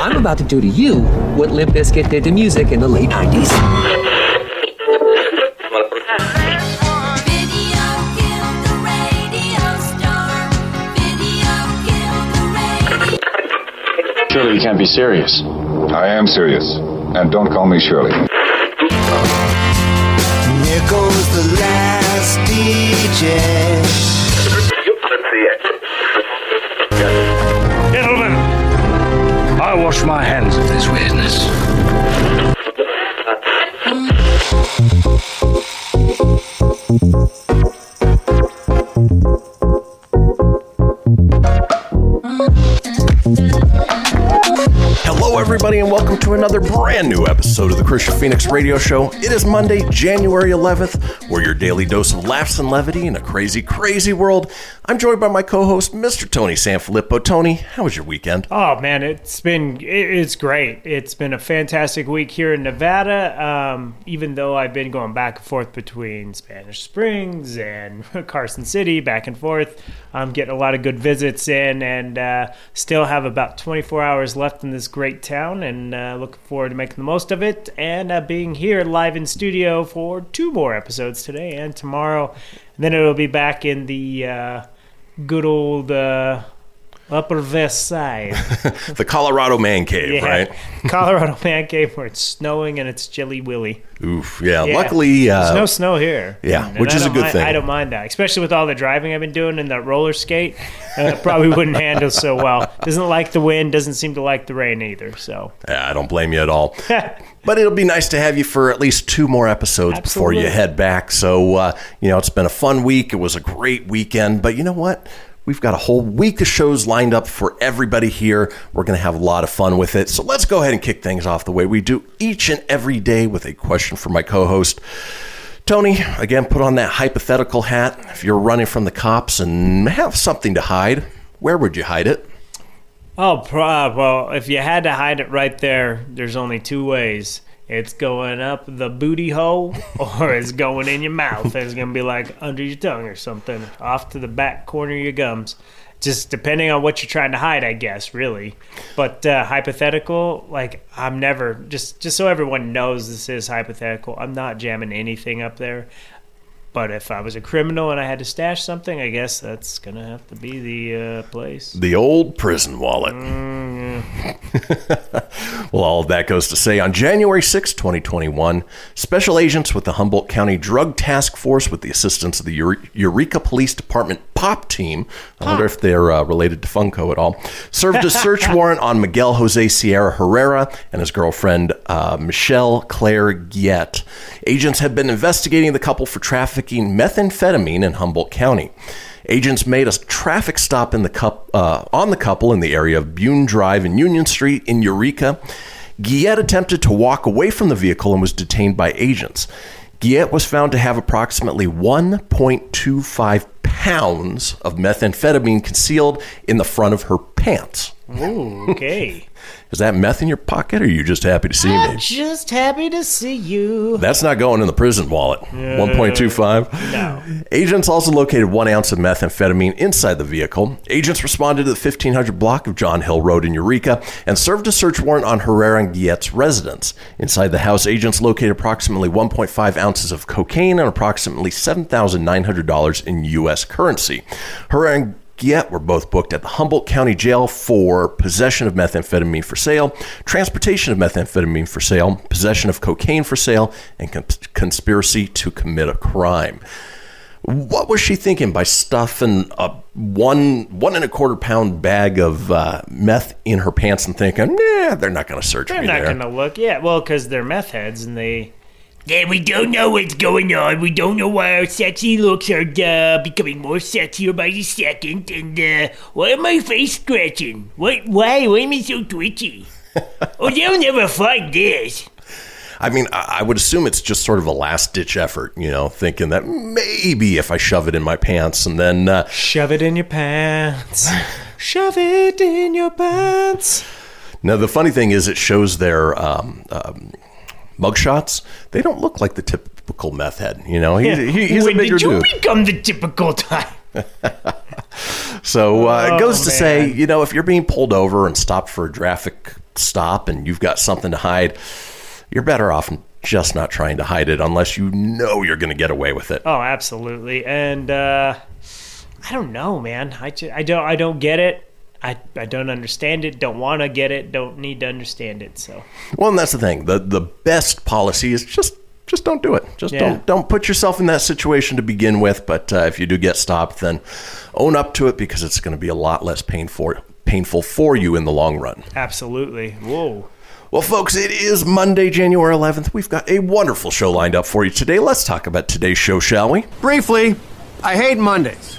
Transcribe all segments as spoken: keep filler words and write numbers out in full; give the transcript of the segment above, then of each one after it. I'm about to do to you what Limp Bizkit did to music in the late nineties. Video killed the radio star. Video killed the radio. Surely you can't be serious. I am serious. And don't call me Shirley. Here goes the last D J. Gentlemen. I wash my hands of this weirdness. Hello, everybody, and welcome to another brand new episode of the Kristian Fenix Radio Show. It is Monday, January eleventh, where your daily dose of laughs and levity in a crazy, crazy world. I'm joined by my co-host, Mister Tony Sanfilippo. Tony, how was your weekend? Oh, man, it's been it's great. It's been a fantastic week here in Nevada, um, even though I've been going back and forth between Spanish Springs and Carson City, back and forth. I'm getting a lot of good visits in and uh, still have about twenty-four hours left in this great town, and uh, looking forward to making the most of it and uh, being here live in studio for two more episodes today and tomorrow. And then it'll be back in the... Uh, Good old uh, Upper West Side. The Colorado Man Cave, yeah. Right? Colorado Man Cave where it's snowing and it's chilly willy. Oof, yeah. yeah. Luckily... Uh, There's no snow here. Yeah, and which is a good mind, thing. I don't mind that, especially with all the driving I've been doing and that roller skate. Uh, probably wouldn't handle so well. Doesn't like the wind, doesn't seem to like the rain either. So yeah, I don't blame you at all. But it'll be nice to have you for at least two more episodes Absolutely. Before you head back. So, uh, you know, it's been a fun week. It was a great weekend. But you know what? We've got a whole week of shows lined up for everybody here. We're going to have a lot of fun with it. So let's go ahead and kick things off the way we do each and every day with a question for my co-host. Tony, again, put on that hypothetical hat. If you're running from the cops and have something to hide, where would you hide it? Oh, well, if you had to hide it right there, there's only two ways. It's going up the booty hole or it's going in your mouth. It's going to be like under your tongue or something, off to the back corner of your gums. Just depending on what you're trying to hide, I guess, really. But uh, hypothetical, like I'm never, just, just so everyone knows this is hypothetical, I'm not jamming anything up there. But if I was a criminal and I had to stash something, I guess that's going to have to be the uh, place. The old prison wallet. Mm, yeah. Well, all of that goes to say on January sixth, twenty twenty-one, special agents with the Humboldt County Drug Task Force with the assistance of the Eureka Police Department POP team, I wonder if they're uh, related to Funko at all, served a search warrant on Miguel Jose Sierra Herrera and his girlfriend, uh, Michelle Claire Guillette. Agents had been investigating the couple for trafficking methamphetamine in Humboldt County. Agents made a traffic stop in the cup, uh, on the couple in the area of Bune Drive and Union Street in Eureka. Guillette attempted to walk away from the vehicle and was detained by agents. Guillette was found to have approximately one point two five pounds of methamphetamine concealed in the front of her pants. Ooh, okay. Is that meth in your pocket, or are you just happy to see I'm me? I'm just happy to see you. That's not going in the prison wallet. Uh, one point two five? No. Agents also located one ounce of methamphetamine inside the vehicle. Agents responded to the fifteen hundred block of John Hill Road in Eureka and served a search warrant on Herrera and Guillette's residence. Inside the house, agents located approximately one point five ounces of cocaine and approximately seven thousand nine hundred dollars in U S currency. Herrera and Guillette were both booked at the Humboldt County Jail for possession of methamphetamine for sale, transportation of methamphetamine for sale, possession of cocaine for sale, and cons- conspiracy to commit a crime. What was she thinking by stuffing a one one and a quarter pound bag of uh, meth in her pants and thinking, nah, they're not going to search they're me there. They're not going to look. Yeah, well, because they're meth heads and they... Yeah, we don't know what's going on. We don't know why our sexy looks are uh, becoming more sexier by the second. And uh, why am my face scratching? What? Why? Why am I so twitchy? Oh, they'll never find this. I mean, I would assume it's just sort of a last-ditch effort, you know, thinking that maybe if I shove it in my pants and then... Uh, shove it in your pants. Shove it in your pants. Now, the funny thing is it shows their... Um, um, mugshots, they don't look like the typical meth head, you know. He's, yeah. he, he's a bigger dude. When did you become the typical type? so uh, oh, it goes man. to say, you know, if you're being pulled over and stopped for a traffic stop and you've got something to hide, you're better off just not trying to hide it unless you know you're going to get away with it. Oh, absolutely. And uh, I don't know, man. I, I, don't, I don't get it. I, I don't understand it, don't want to get it, don't need to understand it. So well, and that's the thing. The the best policy is just just don't do it. Just yeah. don't don't put yourself in that situation to begin with. But uh, if you do get stopped, then own up to it because it's going to be a lot less painful painful for you in the long run. Absolutely. Whoa. Well, folks, it is Monday, January eleventh. We've got a wonderful show lined up for you today. Let's talk about today's show, shall we? Briefly, I hate Mondays.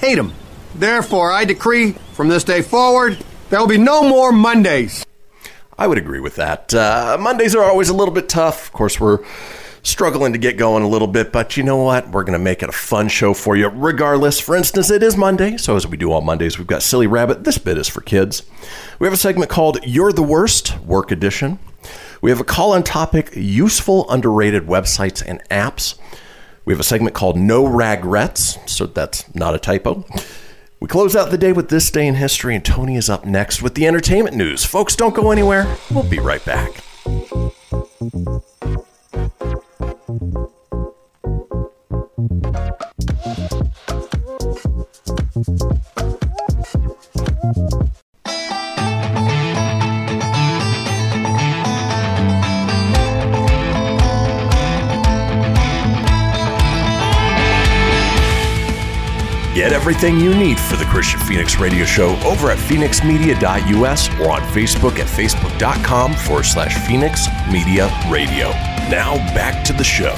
Hate them. Therefore, I decree from this day forward, there will be no more Mondays. I would agree with that. Uh, Mondays are always a little bit tough. Of course, we're struggling to get going a little bit, but you know what? We're going to make it a fun show for you regardless. For instance, it is Monday, so as we do all Mondays, we've got Silly Rabbit. This bit is for kids. We have a segment called You're the Worst, Work Edition. We have a call on topic, Useful Underrated Websites and Apps. We have a segment called No Ragrets, so that's not a typo. We close out the day with This Day in History, and Tony is up next with the entertainment news. Folks, don't go anywhere. We'll be right back. Get everything you need for the Kristian Fenix Radio Show over at fenix media dot u s or on Facebook at facebook.com forward slash Fenix Media Radio. Now back to the show.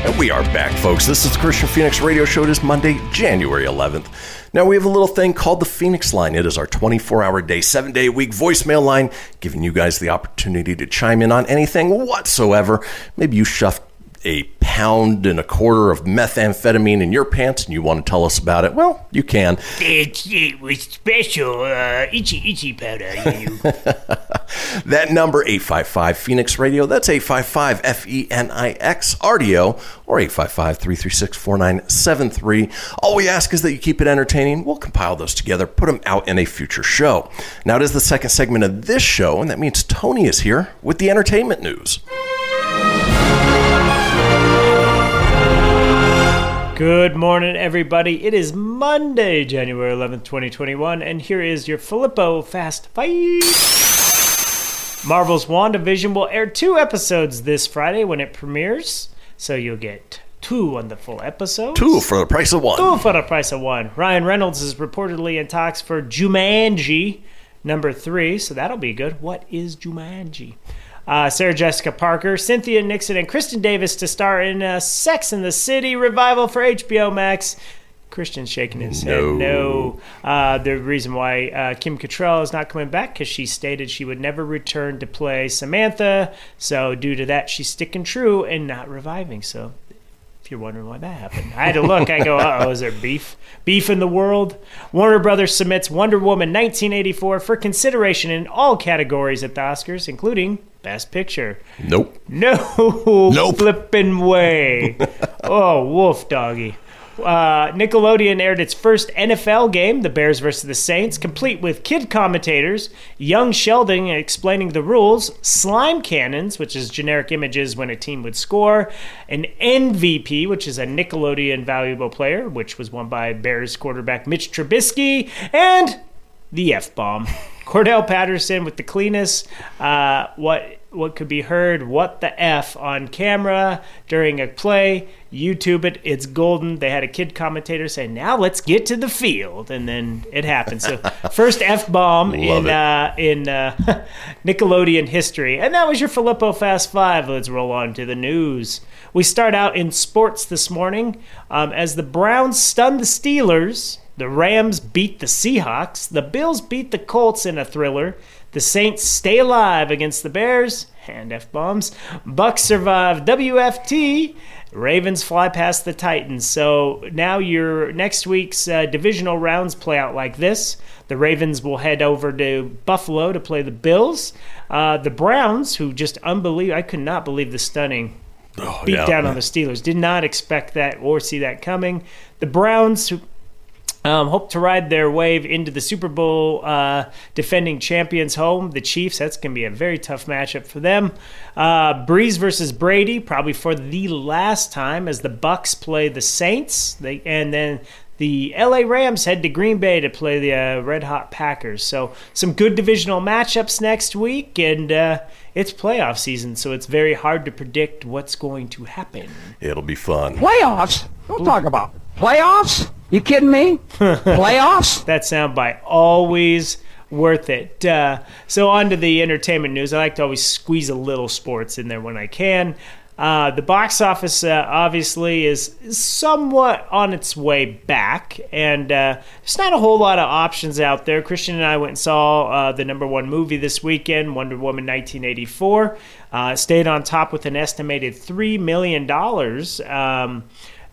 And we are back, folks. This is the Kristian Fenix Radio Show. It is Monday, January eleventh. Now, we have a little thing called the Fenix Line. It is our twenty-four hour day, seven day a week voicemail line, giving you guys the opportunity to chime in on anything whatsoever. Maybe you shuffled a pound and a quarter of methamphetamine in your pants and you want to tell us about it, well, you can. It, it was special. Uh, itchy, itchy powder. You. That number, eight five five Fenix Radio. That's eight five five F E N I X R D O or eight five five, three three six, four nine seven three. All we ask is that you keep it entertaining. We'll compile those together, put them out in a future show. Now, it is the second segment of this show, and that means Tony is here with the entertainment news. Good morning, everybody. It is Monday, January eleventh, twenty twenty-one, and here is your Filippo Fast Five. Marvel's WandaVision will air two episodes this Friday when it premieres, so you'll get two wonderful episodes. Two for the price of one. Two for the price of one. Ryan Reynolds is reportedly in talks for Jumanji, number three, so that'll be good. What is Jumanji? Uh, Sarah Jessica Parker, Cynthia Nixon, and Kristen Davis to star in a Sex and the City revival for H B O Max. Christian's shaking his no. head. No. Uh, the reason why uh, Kim Cattrall is not coming back because she stated she would never return to play Samantha. So due to that, she's sticking true and not reviving. So if you're wondering why that happened, I had to look. I go, uh-oh, is there beef? Beef in the world? Warner Brothers submits Wonder Woman nineteen eighty-four for consideration in all categories at the Oscars, including... Best Picture. Nope. No nope. Flippin' way. Oh, wolf doggy. Uh, Nickelodeon aired its first N F L game, the Bears versus the Saints, complete with kid commentators, young Sheldon explaining the rules, slime cannons, which is generic images when a team would score, an M V P, which is a Nickelodeon valuable player, which was won by Bears quarterback Mitch Trubisky, and the F-bomb. Cordell Patterson with the cleanest. Uh, what what could be heard, what the F, on camera during a play. YouTube it. It's golden. They had a kid commentator say, now let's get to the field. And then it happened. So first F-bomb in uh, in uh, Nickelodeon history. And that was your Filippo Fast Five. Let's roll on to the news. We start out in sports this morning um, as the Browns stunned the Steelers. The Rams beat the Seahawks. The Bills beat the Colts in a thriller. The Saints stay alive against the Bears, and F-bombs. Bucks survive W F T. Ravens fly past the Titans. So now your next week's uh, divisional rounds play out like this. The Ravens will head over to Buffalo to play the Bills. Uh, the Browns, who just unbelievable, I could not believe the stunning oh, beat yeah, down man. on the Steelers. Did not expect that or see that coming. The Browns, who Um, hope to ride their wave into the Super Bowl uh, defending champions home, the Chiefs. That's going to be a very tough matchup for them. Uh, Breeze versus Brady, probably for the last time, as the Bucks play the Saints. They, and then the L A Rams head to Green Bay to play the uh, Red Hot Packers. So some good divisional matchups next week, and uh, it's playoff season, so it's very hard to predict what's going to happen. It'll be fun. Playoffs? Don't Ooh. talk about playoffs. You kidding me? Playoffs? That soundbite, always worth it. Uh, so on to the entertainment news. I like to always squeeze a little sports in there when I can. Uh, the box office, uh, obviously, is somewhat on its way back, and uh, there's not a whole lot of options out there. Kristian and I went and saw uh, the number one movie this weekend, Wonder Woman nineteen eighty-four. Uh, stayed on top with an estimated three million dollars. Um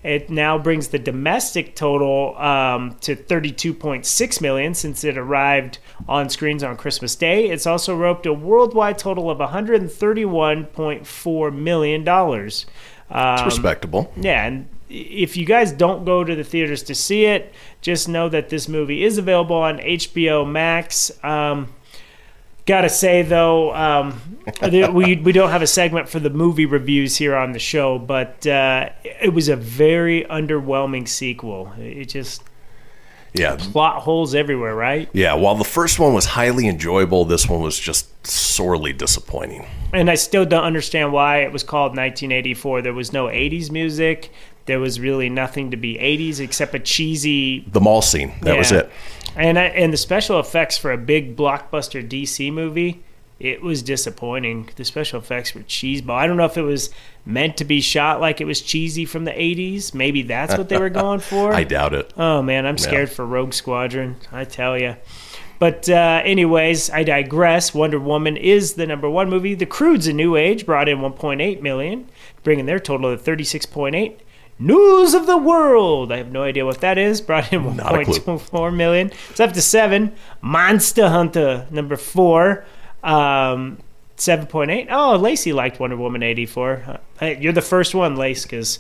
It now brings the domestic total um, to thirty-two point six million dollars since it arrived on screens on Christmas Day. It's also roped a worldwide total of one hundred thirty-one point four million dollars. It's um, respectable. Yeah, and if you guys don't go to the theaters to see it, just know that this movie is available on H B O Max. Um, gotta say, though, um, we we don't have a segment for the movie reviews here on the show, but uh, it was a very underwhelming sequel. It just... Yeah, plot holes everywhere, right? Yeah, while the first one was highly enjoyable, this one was just sorely disappointing. And I still don't understand why it was called nineteen eighty-four. There was no eighties music. There was really nothing to be eighties except a cheesy... The mall scene. That yeah. was it. And I, and the special effects for a big blockbuster D C movie, it was disappointing. The special effects were cheeseball. I don't know if it was meant to be shot like it was cheesy from the eighties. Maybe that's what they were going for. I doubt it. Oh, man, I'm scared yeah. for Rogue Squadron, I tell you. But uh, anyways, I digress. Wonder Woman is the number one movie. The Croods: A New Age brought in one point eight million dollars, bringing their total to thirty-six point eight million dollars. News of the World, I have no idea what that is, brought in one point two four million dollars. It's up to seven. Monster Hunter, number four, um, seven point eight. Oh, Lacey liked Wonder Woman eighty-four. Hey, you're the first one, Lace, because,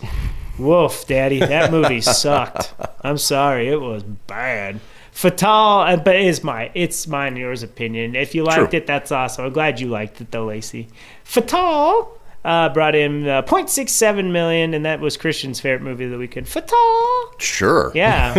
woof, Daddy, that movie sucked. I'm sorry, it was bad. Fatal, but it's my, it's mine and yours opinion. If you liked True. it, that's awesome. I'm glad you liked it, though, Lacey. Fatal... Uh, brought in uh, zero point six seven million dollars, and that was Kristian's favorite movie of the weekend. Fatal! Sure. Yeah.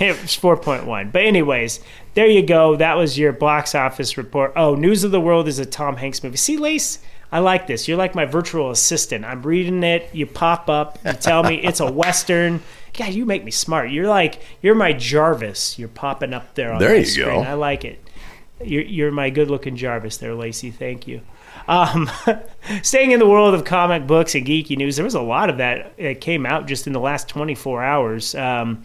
It was four point one. But anyways, there you go. That was your box office report. Oh, News of the World is a Tom Hanks movie. See, Lace, I like this. You're like my virtual assistant. I'm reading it. You pop up. You tell me it's a Western. God, you make me smart. You're like, you're my Jarvis. You're popping up there on the screen. There you go. I like it. You're, you're my good-looking Jarvis there, Lacey. Thank you. Um, staying in the world of comic books and geeky news, there was a lot of that that came out just in the last twenty-four hours. Um,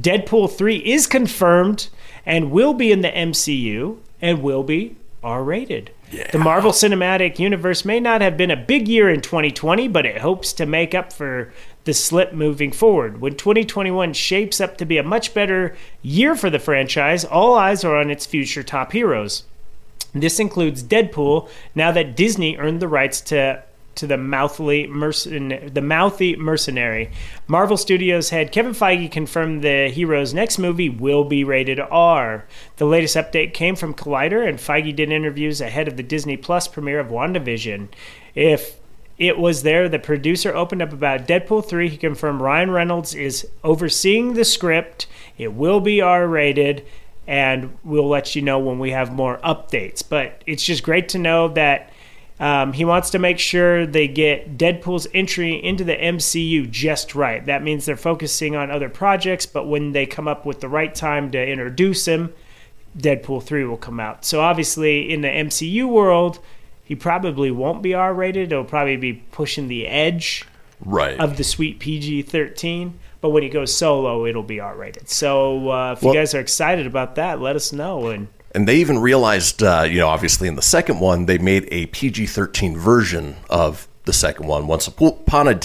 Deadpool three is confirmed and will be in the M C U and will be R-rated. Yeah. The Marvel Cinematic Universe may not have been a big year in twenty twenty, but it hopes to make up for the slip moving forward. When twenty twenty-one shapes up to be a much better year for the franchise, all eyes are on its future top heroes. This includes Deadpool, now that Disney earned the rights to to the mouthy mercen- the mouthy mercenary. Marvel Studios head Kevin Feige confirmed the hero's next movie will be rated R. The latest update came from Collider, and Feige did interviews ahead of the Disney Plus premiere of WandaVision. If it was there, the producer opened up about Deadpool three. He confirmed Ryan Reynolds is overseeing the script. It will be R-rated. And we'll let you know when we have more updates. But it's just great to know that Um, he wants to make sure they get Deadpool's entry into the M C U just right. That means they're focusing on other projects, but when they come up with the right time to introduce him, Deadpool three will come out. So obviously in the M C U world, he probably won't be R-rated. It'll probably be pushing the edge right. of the sweet P G thirteen. But when he goes solo, it'll be R-rated. So uh, if well, you guys are excited about that, let us know. And And they even realized, uh, you know, obviously in the second one, they made a P G thirteen version of the second one. Once upon a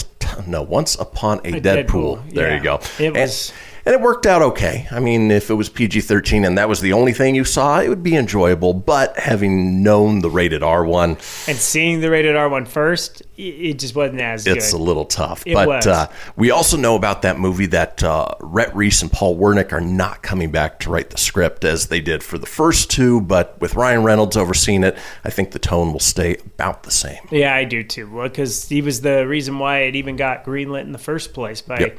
no, once upon a, a Deadpool. Deadpool. There yeah. you go. It was, and, and it worked out okay. I mean, if it was P G thirteen and that was the only thing you saw, it would be enjoyable. But having known the rated R one and seeing the rated R one first, it just wasn't as good. It's a little tough. It but was. Uh, we also know about that movie that uh, Rhett Reese and Paul Wernick are not coming back to write the script as they did for the first two, but with Ryan Reynolds overseeing it, I think the tone will stay about the same. Yeah, I do too, because he was the reason why it even got greenlit in the first place by, yep.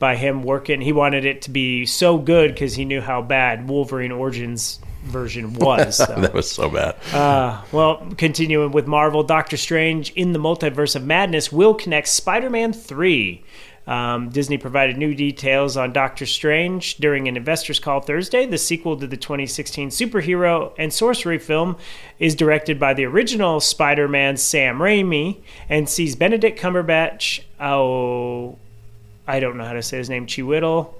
by him working. He wanted it to be so good because he knew how bad Wolverine Origins version was. So. That was so bad. Uh, well, continuing with Marvel, Doctor Strange in the Multiverse of Madness will connect Spider-Man three. Um, Disney provided new details on Doctor Strange during an investors call Thursday. The sequel to the twenty sixteen superhero and sorcery film is directed by the original Spider-Man Sam Raimi and sees Benedict Cumberbatch. Oh, I don't know how to say his name. Chiwetel.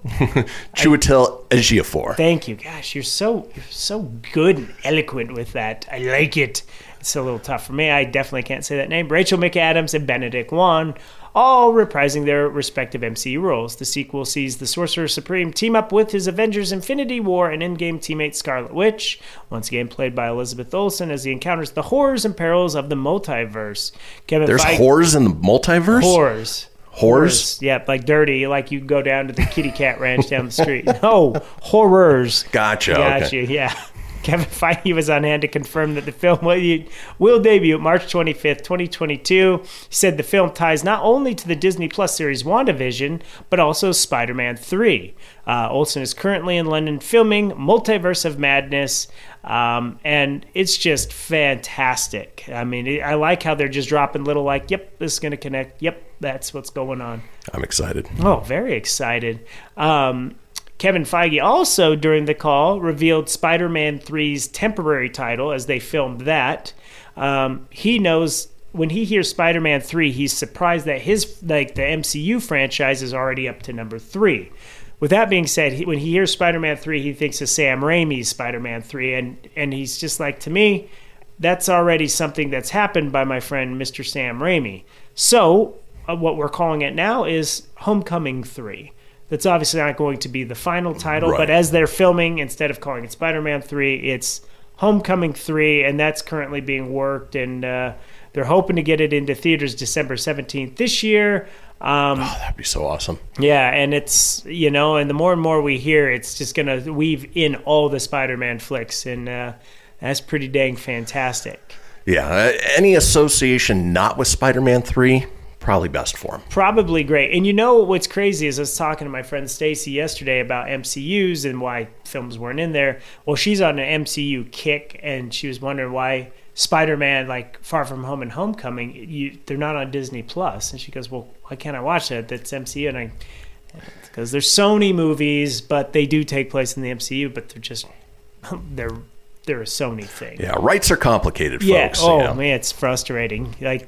Chiwetel Ejiofor. Thank you. Gosh, you're so you're so good and eloquent with that. I like it. It's a little tough for me. I definitely can't say that name. Rachel McAdams and Benedict Wong, all reprising their respective M C U roles. The sequel sees the Sorcerer Supreme team up with his Avengers Infinity War and Endgame teammate Scarlet Witch, once again played by Elizabeth Olsen, as he encounters the horrors and perils of the multiverse. Kevin There's Feige, horrors in the multiverse? Horrors. Horrors? horrors? Yeah, like dirty, like you go down to the kitty cat ranch down the street. No, horrors. Gotcha. Gotcha, okay. Yeah. Kevin Feige was on hand to confirm that the film will, will debut March twenty-fifth, twenty twenty-two. He said the film ties not only to the Disney Plus series WandaVision, but also Spider-Man three. Uh, Olsen is currently in London filming Multiverse of Madness, um, and it's just fantastic. I mean, it, I like how they're just dropping little like, yep, this is going to connect. Yep, that's what's going on. I'm excited. Oh, very excited. Um Kevin Feige also, during the call, revealed Spider-Man three's temporary title as they filmed that. Um, he knows when he hears Spider-Man three, he's surprised that his like the M C U franchise is already up to number three. With that being said, he, when he hears Spider-Man three, he thinks of Sam Raimi's Spider-Man three, and, and he's just like, to me, that's already something that's happened by my friend Mister Sam Raimi. So uh, what we're calling it now is Homecoming three. That's obviously not going to be the final title, right. But as they're filming, instead of calling it Spider-Man three, it's Homecoming three, and that's currently being worked, and uh, they're hoping to get it into theaters December seventeenth this year. Um, oh, that'd be so awesome. Yeah, and it's, you know, and the more and more we hear, it's just going to weave in all the Spider-Man flicks, and uh, that's pretty dang fantastic. Yeah, any association not with Spider-Man three... probably best for him. Probably great. And you know what's crazy is I was talking to my friend Stacy yesterday about M C Us and why films weren't in there. Well, she's on an M C U kick, and she was wondering why Spider-Man, like Far From Home and Homecoming, you, they're not on Disney Plus. And she goes, well, why can't I watch that? That's M C U. And I, because they're Sony movies, but they do take place in the M C U, but they're just, they're they're a Sony thing. Yeah, rights are complicated, yeah. folks. Oh, you know? Man, it's frustrating. Like,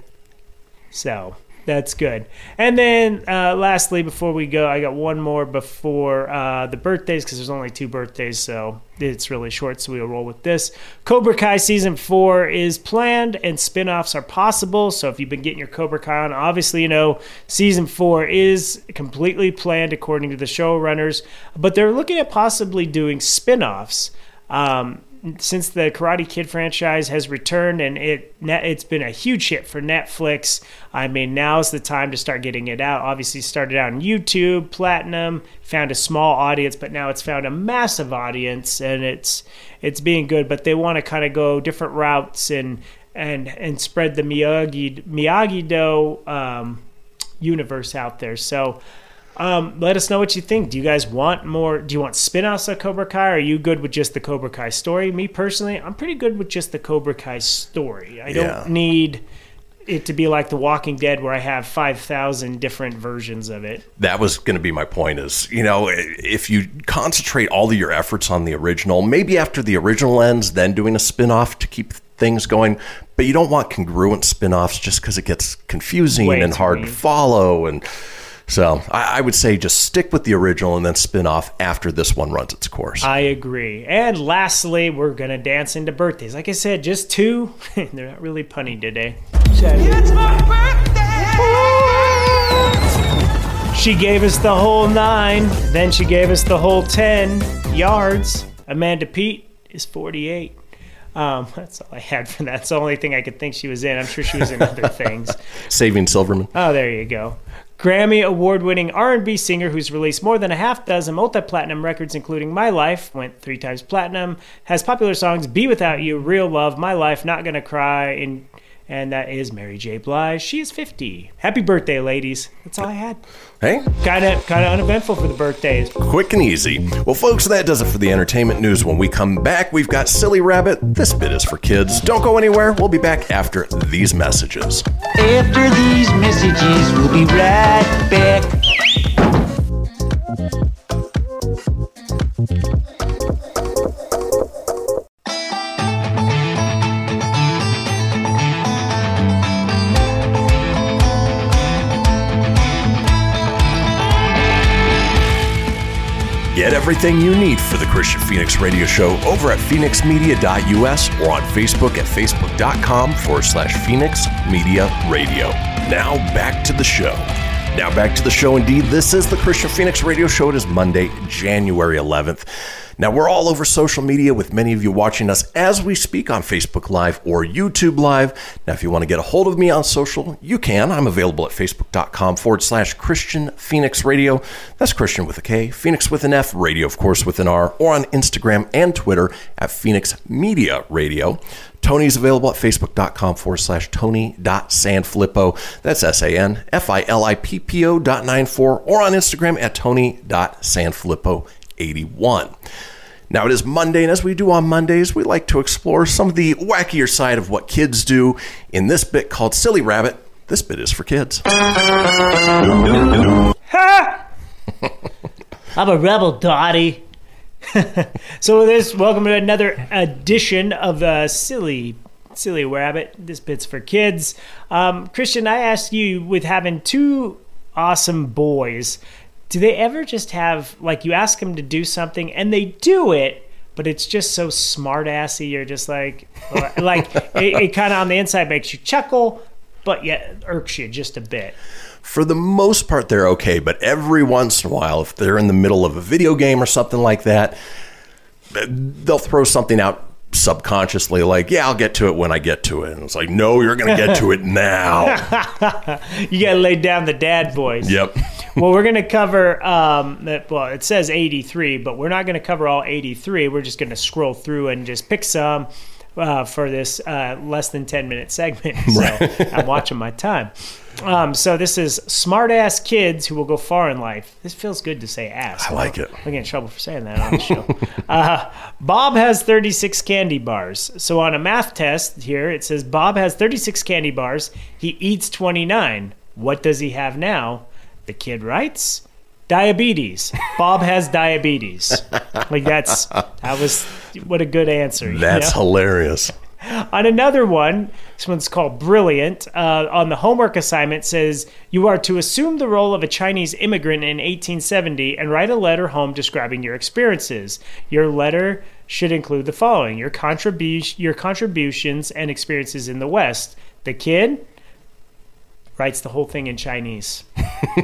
so... That's good. And then uh, lastly, before we go, I got one more before uh, the birthdays, because there's only two birthdays, so it's really short, so we'll roll with this. Cobra Kai Season four is planned, and spinoffs are possible, so if you've been getting your Cobra Kai on, obviously, you know, Season four is completely planned according to the showrunners, but they're looking at possibly doing spinoffs. Um Since the Karate Kid franchise has returned and it, it's been a huge hit for Netflix, I mean, now's the time to start getting it out. Obviously, started out on YouTube, Platinum, found a small audience, but now it's found a massive audience, and it's it's being good. But they want to kind of go different routes and and and spread the Miyagi Miyagi-Do um, universe out there. So Um, let us know what you think. Do you guys want more? Do you want spin-offs of Cobra Kai? Or are you good with just the Cobra Kai story? Me personally, I'm pretty good with just the Cobra Kai story. I yeah. don't need it to be like The Walking Dead where I have five thousand different versions of it. That was going to be my point is, you know, if you concentrate all of your efforts on the original, maybe after the original ends, then doing a spin-off to keep things going, but you don't want congruent spin-offs just because it gets confusing Way and hard mean. to follow. And so I, I would say just stick with the original and then spin off after this one runs its course. I agree. And lastly, we're going to dance into birthdays. Like I said, just two. They're not really punny today. It's my birthday! She gave us the whole nine. Then she gave us the whole ten yards. Amanda Peet is forty-eight. Um, that's all I had for that. That's the only thing I could think she was in. I'm sure she was in other things. Saving Silverman. Oh, there you go. Grammy award-winning R and B singer who's released more than a half dozen multi-platinum records, including My Life, went three times platinum, has popular songs Be Without You, Real Love, My Life, Not Gonna Cry, and, and that is Mary J. Blige. She is fifty. Happy birthday, ladies. That's all I had. Hey? Kind of kind of uneventful for the birthdays. Quick and easy. Well, folks, that does it for the entertainment news. When we come back, we've got Silly Rabbit. This bit is for kids. Don't go anywhere. We'll be back after these messages. After these messages, we'll be right back. Get everything you need for the Kristian Fenix Radio Show over at phoenix media dot u s or on Facebook at facebook.com forward slash Fenix Media Radio. Now back to the show. Now back to the show indeed. This is the Kristian Fenix Radio Show. It is Monday, January eleventh. Now, we're all over social media with many of you watching us as we speak on Facebook Live or YouTube Live. Now, if you want to get a hold of me on social, you can. I'm available at facebook.com forward slash Kristian Fenix Radio. That's Kristian with a K, Fenix with an F, Radio, of course, with an R, or on Instagram and Twitter at Fenix Media Radio. Tony's available at facebook.com forward slash Tony.Sanfilippo. That's S-A-N-F-I-L-I-P-P-O dot nine four, or on Instagram at Tony.Sanfilippo. eighty-one. Now, it is Monday, and as we do on Mondays, we like to explore some of the wackier side of what kids do in this bit called Silly Rabbit. This bit is for kids. Ha! I'm a rebel, Dottie. So with this, welcome to another edition of uh, Silly Silly Rabbit. This bit's for kids. Um, Kristian, I asked you, with having two awesome boys, do they ever just have, like, you ask them to do something and they do it, but it's just so smart-assy. You're just like, like it, it kind of on the inside makes you chuckle, but yet irks you just a bit. For the most part, they're okay. But every once in a while, if they're in the middle of a video game or something like that, they'll throw something out subconsciously, like, yeah, I'll get to it when I get to it. And it's like, no, you're going to get to it now. You got to lay down the dad voice. Yep. Well, we're going to cover, um, well, it says eighty-three, but we're not going to cover all eighty-three. We're just going to scroll through and just pick some uh, for this uh, less than ten-minute segment. So I'm watching my time. Um, so this is smart-ass kids who will go far in life. This feels good to say ass. I like it. I'm getting in trouble for saying that on the show. uh, Bob has thirty-six candy bars. So on a math test here, it says Bob has thirty-six candy bars. He eats twenty-nine. What does he have now? The kid writes, diabetes. Bob has diabetes. Like that's, that was, what a good answer. That's know? Hilarious. On another one, this one's called Brilliant, uh, on the homework assignment says, you are to assume the role of a Chinese immigrant in eighteen seventy and write a letter home describing your experiences. Your letter should include the following, your, contribu- your contributions and experiences in the West. The kid writes the whole thing in Chinese,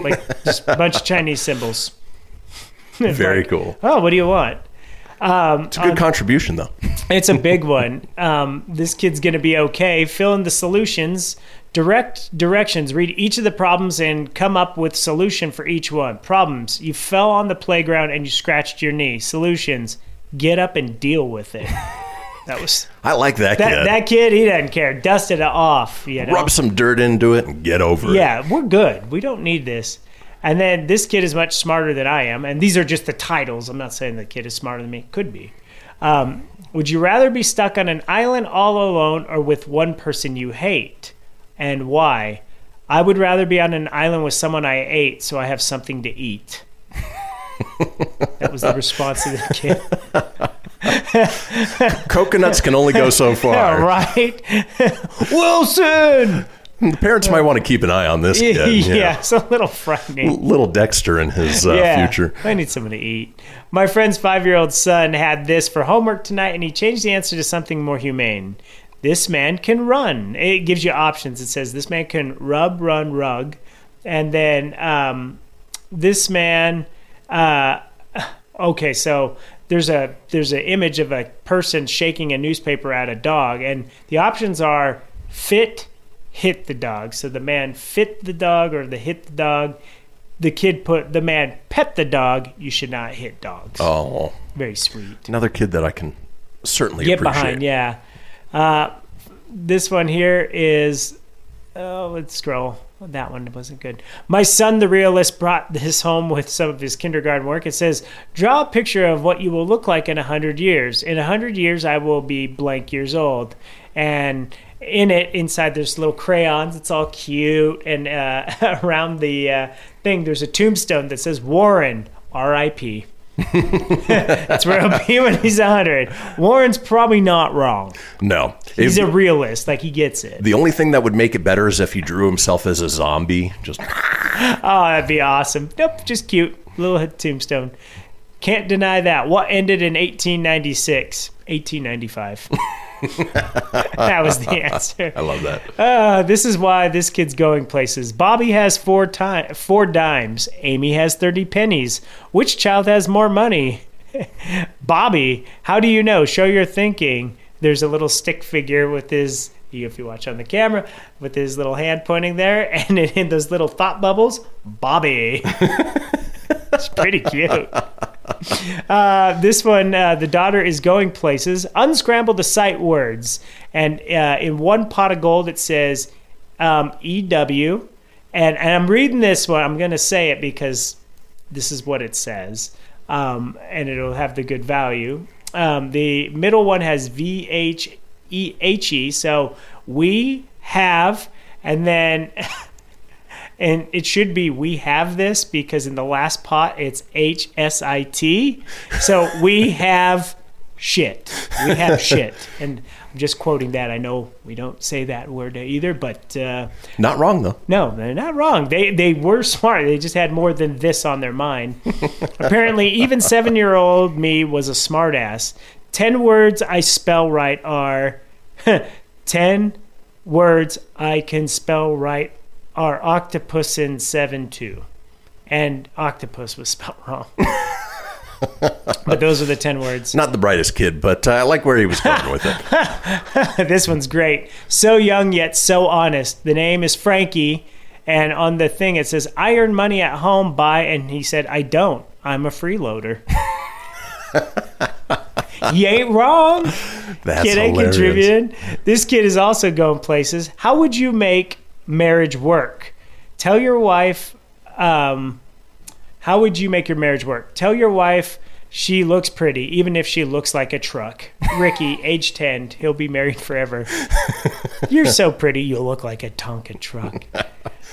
like just a bunch of Chinese symbols. Very like, cool. Oh, what do you want? Um, it's a good on, contribution, though. It's a big one. Um, this kid's going to be okay. Fill in the solutions. Direct directions. Read each of the problems and come up with solution for each one. Problems. You fell on the playground and you scratched your knee. Solutions. Get up and deal with it. That was. I like that, that kid. That kid, he doesn't care. Dust it off. You know? Rub some dirt into it and get over yeah, it. Yeah, we're good. We don't need this. And then this kid is much smarter than I am. And these are just the titles. I'm not saying the kid is smarter than me. Could be. Um, would you rather be stuck on an island all alone or with one person you hate? And why? I would rather be on an island with someone I hate so I have something to eat. That was the response of the kid. Coconuts can only go so far. Yeah, right? Wilson! The parents might want to keep an eye on this kid. Yeah, yeah, it's a little frightening. L- little Dexter in his uh, yeah, future. I need something to eat. My friend's five-year-old son had this for homework tonight, and he changed the answer to something more humane. This man can run. It gives you options. It says this man can rub, run, rug. And then um, this man... Uh, okay, so... There's a there's an image of a person shaking a newspaper at a dog, and the options are fit, hit the dog. So the man fit the dog or the hit the dog. The kid put the man pet the dog. You should not hit dogs. Oh, very sweet. Another kid that I can certainly get appreciate. Behind. Yeah, uh, this one here is. Oh, let's scroll. Well, that one wasn't good. My son, the realist, brought this home with some of his kindergarten work. It says, draw a picture of what you will look like in one hundred years. In one hundred years, I will be blank years old. And in it, inside, there's little crayons. It's all cute. And uh, around the uh, thing, there's a tombstone that says, Warren, R I P That's where he'll be when he's one hundred. Warren's probably not wrong. No. He's if, a realist. Like, he gets it. The only thing that would make it better is if he drew himself as a zombie. Just. Oh, that'd be awesome. Nope, just cute. Little tombstone. Can't deny that. What ended in eighteen ninety-six? eighteen ninety-five. That was the answer. I love that. Uh, this is why this kid's going places. Bobby has four time, four dimes. Amy has thirty pennies. Which child has more money? Bobby, how do you know? Show your thinking. There's a little stick figure with his, if you watch on the camera, with his little hand pointing there. And in those little thought bubbles, Bobby. It's pretty cute. Uh, this one, uh, the daughter is going places. Unscramble the sight words. And uh, in one pot of gold, it says um, E W. And, and I'm reading this one. I'm going to say it because this is what it says. Um, and it'll have the good value. Um, the middle one has V H E H E. So we have. And then... And it should be we have this because in the last pot, it's H S I T. So we have shit. We have shit. And I'm just quoting that. I know we don't say that word either, but... Uh, not wrong, though. No, they're not wrong. They they were smart. They just had more than this on their mind. Apparently, even seven-year-old me was a smartass. Ten words I spell right are... ten words I can spell right are octopus in seven two. And octopus was spelled wrong. But those are the ten words. Not the brightest kid, but I uh, like where he was going with it. This one's great. So young yet so honest. The name is Frankie. And on the thing it says, I earn money at home by, and he said, I don't. I'm a freeloader. You ain't wrong. That's kid ain't hilarious. Contributed. This kid is also going places. How would you make marriage work? Tell your wife, um, how would you make your marriage work? Tell your wife she looks pretty, even if she looks like a truck. Ricky, age ten, he'll be married forever. You're so pretty, you'll look like a Tonka truck.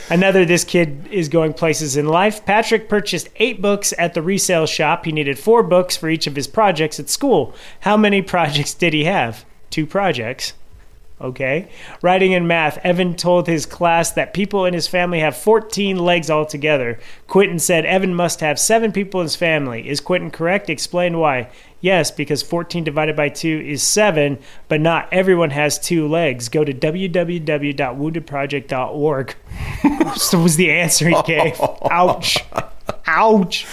Another, this kid is going places in life. Patrick purchased eight books at the resale shop. He needed four books for each of his projects at school. How many projects did he have? Two projects. Okay. Writing and math. Evan told his class that people in his family have fourteen legs altogether. Quentin said Evan must have seven people in his family. Is Quentin correct? Explain why. Yes, because fourteen divided by two is seven, but not everyone has two legs. Go to w w w dot wounded project dot org. So was the answer he gave. Ouch. Ouch.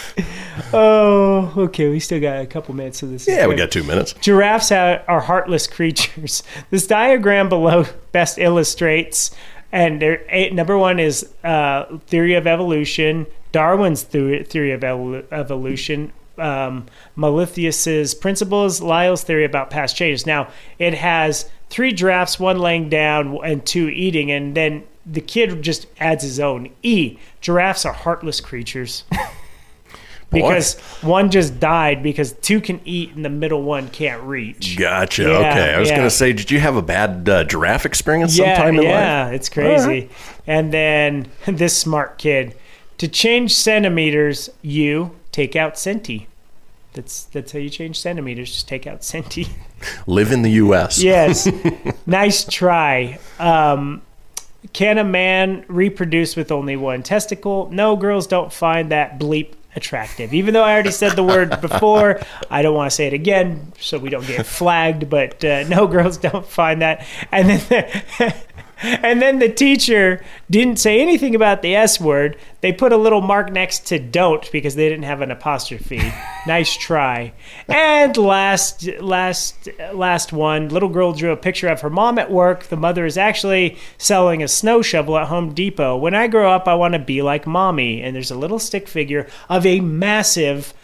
Oh, okay. We still got a couple minutes. So this is yeah, good. We got two minutes. Giraffes are heartless creatures. This diagram below best illustrates, and there, number one is uh, theory of evolution, Darwin's theory of evol- evolution, um, Malthus's principles, Lyell's theory about past changes. Now, it has three giraffes, one laying down and two eating, and then the kid just adds his own. E, giraffes are heartless creatures. Because one just died because two can eat and the middle one can't reach. Gotcha. Yeah, okay. I was yeah. going to say, did you have a bad uh, giraffe experience yeah, sometime in yeah, life? Yeah, it's crazy. Right. And then this smart kid. To change centimeters, you take out centi. That's that's how you change centimeters. Just take out centi. Live in the U S Yes. Nice try. Um, can a man reproduce with only one testicle? No, girls don't find that bleep attractive. Even though I already said the word before, I don't want to say it again so we don't get flagged, but uh, no, girls don't find that. And then the, and then the teacher didn't say anything about the S word. They put a little mark next to don't because they didn't have an apostrophe. Nice try. And last last last one, little girl drew a picture of her mom at work. The mother is actually selling a snow shovel at Home Depot. When I grow up, I want to be like mommy. And there's a little stick figure of a massive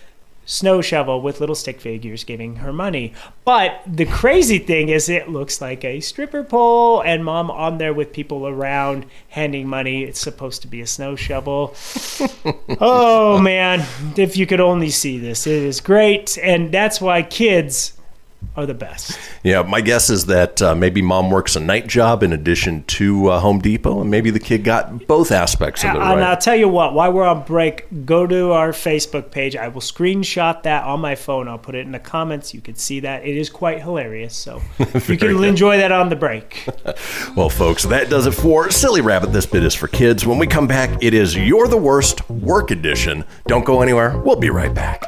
snow shovel with little stick figures giving her money. But the crazy thing is it looks like a stripper pole and mom on there with people around handing money. It's supposed to be a snow shovel. Oh, man. If you could only see this. It is great. And that's why kids are the best. Yeah, my guess is that uh, maybe mom works a night job in addition to uh, Home Depot, and maybe the kid got both aspects of it. And right? I'll tell you what, while we're on break, go to our Facebook page. I will screenshot that on my phone. I'll put it in the comments. You can see that. It is quite hilarious, so you can good. enjoy that on the break. Well, folks, that does it for Silly Rabbit. This bit is for kids. When we come back, it is You're the Worst Work Edition. Don't go anywhere. We'll be right back.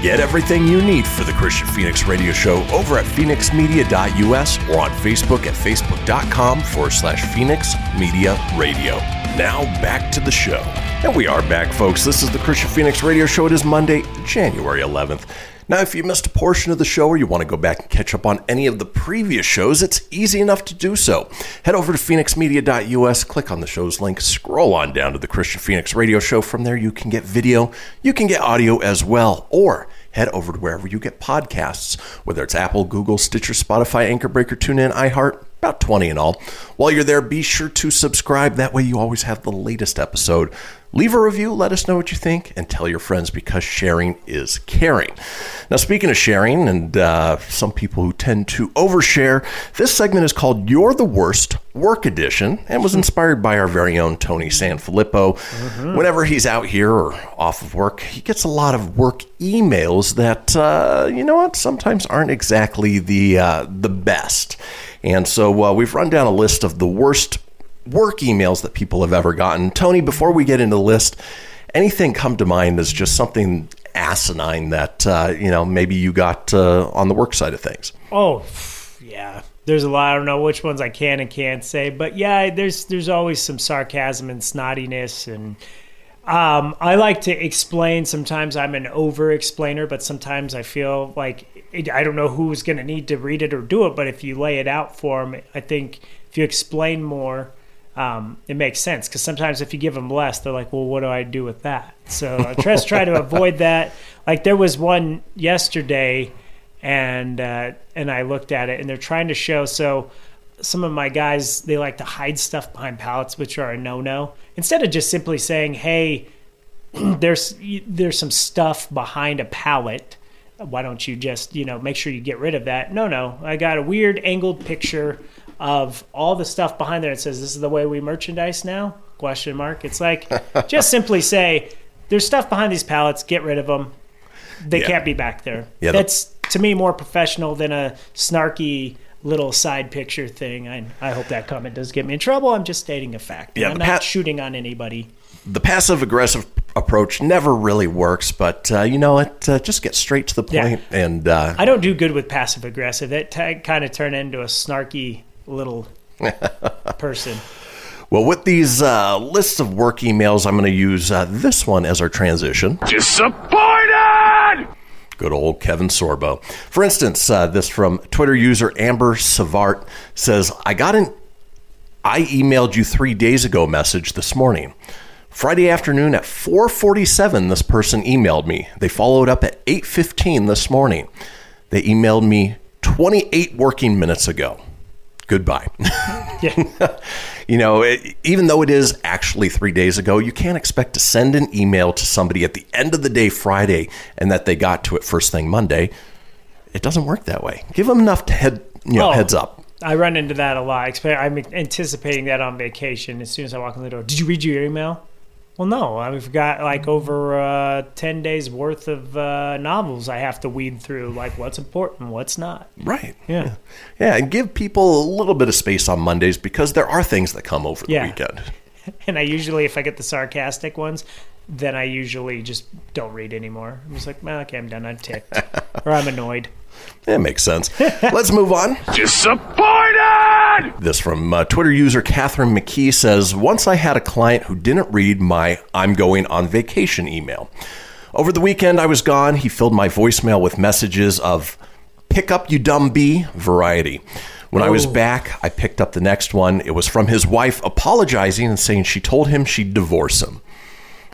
Get everything you need for the Kristian Fenix Radio Show over at fenix media dot u s or on Facebook at facebook.com forward slash Fenix Media Radio. Now back to the show. And we are back, folks. This is the Kristian Fenix Radio Show. It is Monday, January eleventh. Now, if you missed a portion of the show or you want to go back and catch up on any of the previous shows, it's easy enough to do so. Head over to fenix media dot u s, click on the show's link, scroll on down to the Kristian Fenix Radio Show. From there, you can get video, you can get audio as well, or head over to wherever you get podcasts, whether it's Apple, Google, Stitcher, Spotify, Anchor Breaker, TuneIn, iHeart, about twenty in all. While you're there, be sure to subscribe. That way you always have the latest episode. Leave a review, let us know what you think, and tell your friends because sharing is caring. Now, speaking of sharing and uh, some people who tend to overshare, this segment is called You're the Worst Work Edition and was inspired by our very own Tony Sanfilippo. Mm-hmm. Whenever he's out here or off of work, he gets a lot of work emails that, uh, you know what, sometimes aren't exactly the, uh, the best. And so uh, we've run down a list of the worst work emails that people have ever gotten. Tony, before we get into the list, anything come to mind as just something asinine that, uh, you know, maybe you got uh, on the work side of things? Oh, yeah. There's a lot. I don't know which ones I can and can't say. But, yeah, there's there's always some sarcasm and snottiness. And um, I like to explain. Sometimes I'm an over-explainer, but sometimes I feel like it, I don't know who's going to need to read it or do it. But if you lay it out for them, I think if you explain more, Um, it makes sense, because sometimes if you give them less, they're like, well, what do I do with that? So I just try to avoid that. Like there was one yesterday and uh, and I looked at it and they're trying to show. So some of my guys, they like to hide stuff behind pallets, which are a no-no. Instead of just simply saying, hey, there's there's some stuff behind a pallet. Why don't you just, you know, make sure you get rid of that? No, no. I got a weird angled picture of all the stuff behind there. It says, this is the way we merchandise now? Question mark. It's like, just simply say, there's stuff behind these pallets. Get rid of them. They yeah. can't be back there. Yeah, that's, to me, more professional than a snarky little side picture thing. I, I hope that comment doesn't get me in trouble. I'm just stating a fact. Yeah, I'm not pa- shooting on anybody. The passive-aggressive approach never really works, but uh, you know what? Uh, just get straight to the point. Yeah. And uh, I don't do good with passive-aggressive. That t- kind of turned into a snarky little person. Well, with these uh, lists of work emails, I'm going to use uh, this one as our transition. Disappointed! Good old Kevin Sorbo. For instance, uh, this from Twitter user Amber Savart says, I got an I emailed you three days ago message this morning. Friday afternoon at four forty-seven, this person emailed me. They followed up at eight fifteen this morning. They emailed me twenty-eight working minutes ago. Goodbye. Yeah. You know, it, even though it is actually three days ago, you can't expect to send an email to somebody at the end of the day Friday and that they got to it first thing Monday. It doesn't work that way. Give them enough to head, you know, oh, heads up. I run into that a lot. I'm anticipating that on vacation. As soon as I walk in the door, did you read your email? Well, no, I've got like over uh, ten days worth of uh, novels I have to weed through, like what's important, what's not. Right. Yeah. Yeah, yeah, and give people a little bit of space on Mondays because there are things that come over the yeah. weekend. And I usually, if I get the sarcastic ones, then I usually just don't read anymore. I'm just like, well, okay, I'm done. I'm ticked. Or I'm annoyed. That makes sense. Let's move on. Disappointed! This from uh, Twitter user Catherine McKee says, once I had a client who didn't read my I'm going on vacation email. Over the weekend I was gone. He filled my voicemail with messages of pick up you dumb bee variety. When oh. I was back, I picked up the next one. It was from his wife apologizing and saying she told him she'd divorce him.